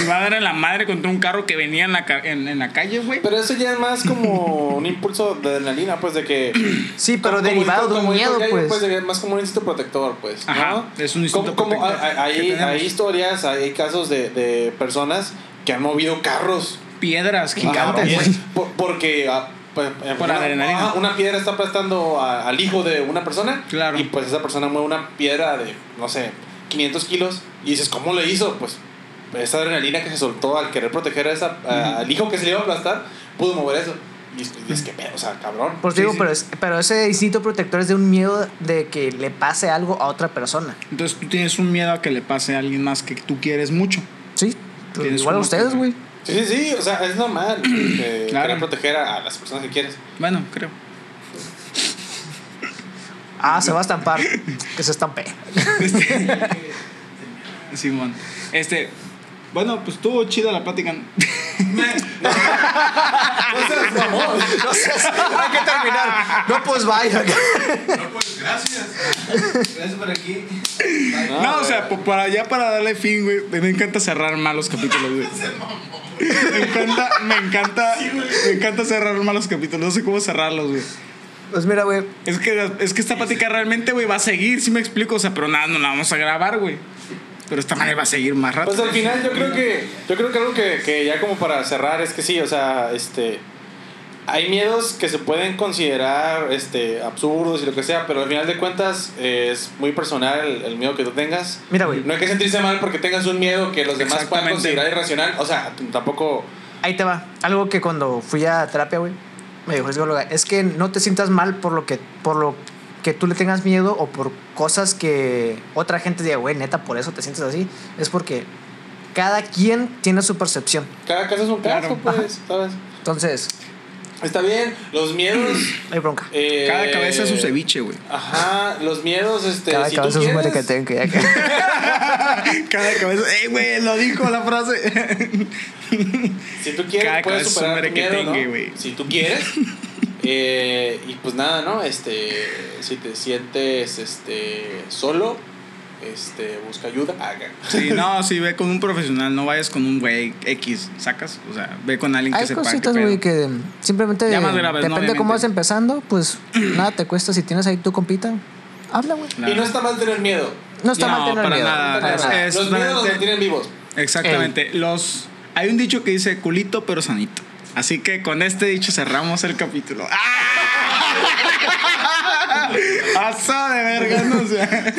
Me va a dar en la madre contra un carro que venía en la, en, en la calle, güey. Pero eso ya es más como un impulso de adrenalina, pues, de que... Sí, pero como, derivado como, de un miedo, pues. Hay, pues de, más como un instinto protector, pues. Ajá, ¿no? Es un instinto como, protector. Como, hay, hay historias, hay casos de, de personas que han movido carros. Piedras gigantes, güey. Por, porque... A, Pues, por una, adrenalina. Una piedra está aplastando a, al hijo de una persona. Claro. Y pues esa persona mueve una piedra de, no sé, quinientos kilos. Y dices, ¿cómo le hizo? Pues esa adrenalina que se soltó al querer proteger a esa, uh-huh. a, al hijo que se le iba a aplastar, pudo mover eso. Y, y es que, o sea, cabrón. Pues digo, sí, sí. Pero, es, pero ese instinto protector es de un miedo de que le pase algo a otra persona. Entonces tú tienes un miedo a que le pase a alguien más que tú quieres mucho. Sí, igual a ustedes, güey. Sí, sí, sí, o sea, es normal que claro. Quieran proteger a, a las personas que quieres. Bueno, creo. Ah, se va a estampar. Que se estampe. Este, Simón. Este, bueno, pues estuvo chida la plática. No, no seas mamón. No seas, hay que terminar. No, pues vaya. No, pues gracias. Gracias por aquí. Bye. No, no o sea, para ya para darle fin, güey. Me encanta cerrar mal los capítulos, güey. Me encanta, me encanta, sí, me encanta cerrar mal los capítulos. No sé cómo cerrarlos, güey. Pues mira, güey. Es que, es que esta plática realmente, güey, va a seguir, si me explico. O sea, pero nada, no la vamos a grabar, güey. Pero esta manera va a seguir más rápido. Pues al final yo creo que yo creo que algo que, que ya como para cerrar es que sí, o sea, este hay miedos que se pueden considerar este absurdos y lo que sea, pero al final de cuentas eh, es muy personal el, el miedo que tú tengas. Mira, güey. No hay que sentirse mal porque tengas un miedo que los demás puedan considerar irracional, o sea, tampoco. Ahí te va. Algo que cuando fui a terapia, güey, me dijo el psicólogo, es que no te sientas mal por lo que por lo que tú le tengas miedo o por cosas que otra gente diga, güey, neta, por eso te sientes así. Es porque cada quien tiene su percepción. Cada caso es un caso, claro. Pues, ¿sabes? Entonces... Está bien, los miedos... Hay bronca. Eh, cada cabeza es su ceviche, güey. Ajá, los miedos, este... Cada si cabeza tú es un merequetengue. Que... cada cabeza... ¡Ey, güey! Lo dijo la frase. Si tú quieres, cada puedes superar tu miedo, ¿no? Si tú quieres... Eh, y pues nada, ¿no? Este, si te sientes este solo, este, busca ayuda, haga. Sí, no, sí, ve con un profesional, no vayas con un güey X, sacas, o sea, ve con alguien. Hay que sepa qué pedo. Hay cositas, güey, que simplemente graves, depende de cómo vas empezando, pues nada te cuesta, si tienes ahí tu compita, habla, güey. Claro. Y no está mal tener miedo. No está no, mal tener para miedo. Nada, para nada. Es, los miedos los mantienen vivos. Exactamente. El. Los hay un dicho que dice culito pero sanito. Así que con este dicho cerramos el capítulo. ¡Ah! ¡Asa de verga! No sé.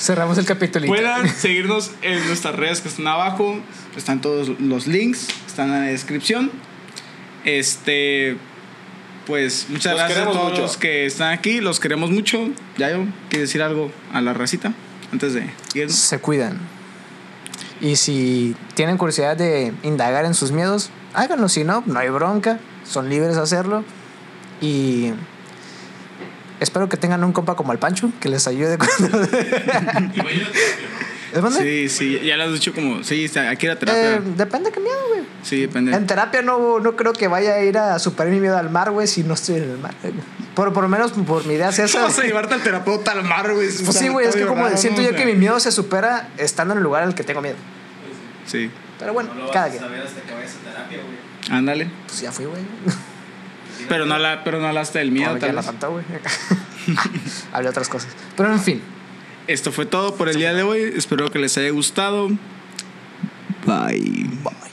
Cerramos el capítulo. Puedan seguirnos en nuestras redes que están abajo. Están todos los links. Están en la descripción. Este... Pues muchas los gracias a todos mucho. Los que están aquí. Los queremos mucho. Yayo, ¿quieres decir algo a la racita? Antes de irnos. Se cuidan. Y si tienen curiosidad de indagar en sus miedos... Háganlo, si no, no hay bronca. Son libres de hacerlo. Y espero que tengan un compa como el Pancho que les ayude cuando... Sí, sí, ya lo has dicho como... Sí, aquí la terapia eh, depende de qué miedo, güey. Sí, depende. En terapia no, no creo que vaya a ir a superar mi miedo al mar, güey. Si no estoy en el mar, güey. Por, por lo menos por mi idea es esa. Vas a llevarte al terapeuta al mar, güey. Pues o sea, sí, güey, es que como raro, siento no, yo o sea. Que mi miedo se supera estando en el lugar al que tengo miedo. Sí. Pero bueno, no lo cada vas a saber hasta que vayas a terapia, güey. Ándale. Pues ya fui, güey. Pero no la, pero no hablaste del miedo, tal vez. Hablé otras cosas. Pero en fin. Esto fue todo por el día de hoy. Espero que les haya gustado. Bye. Bye.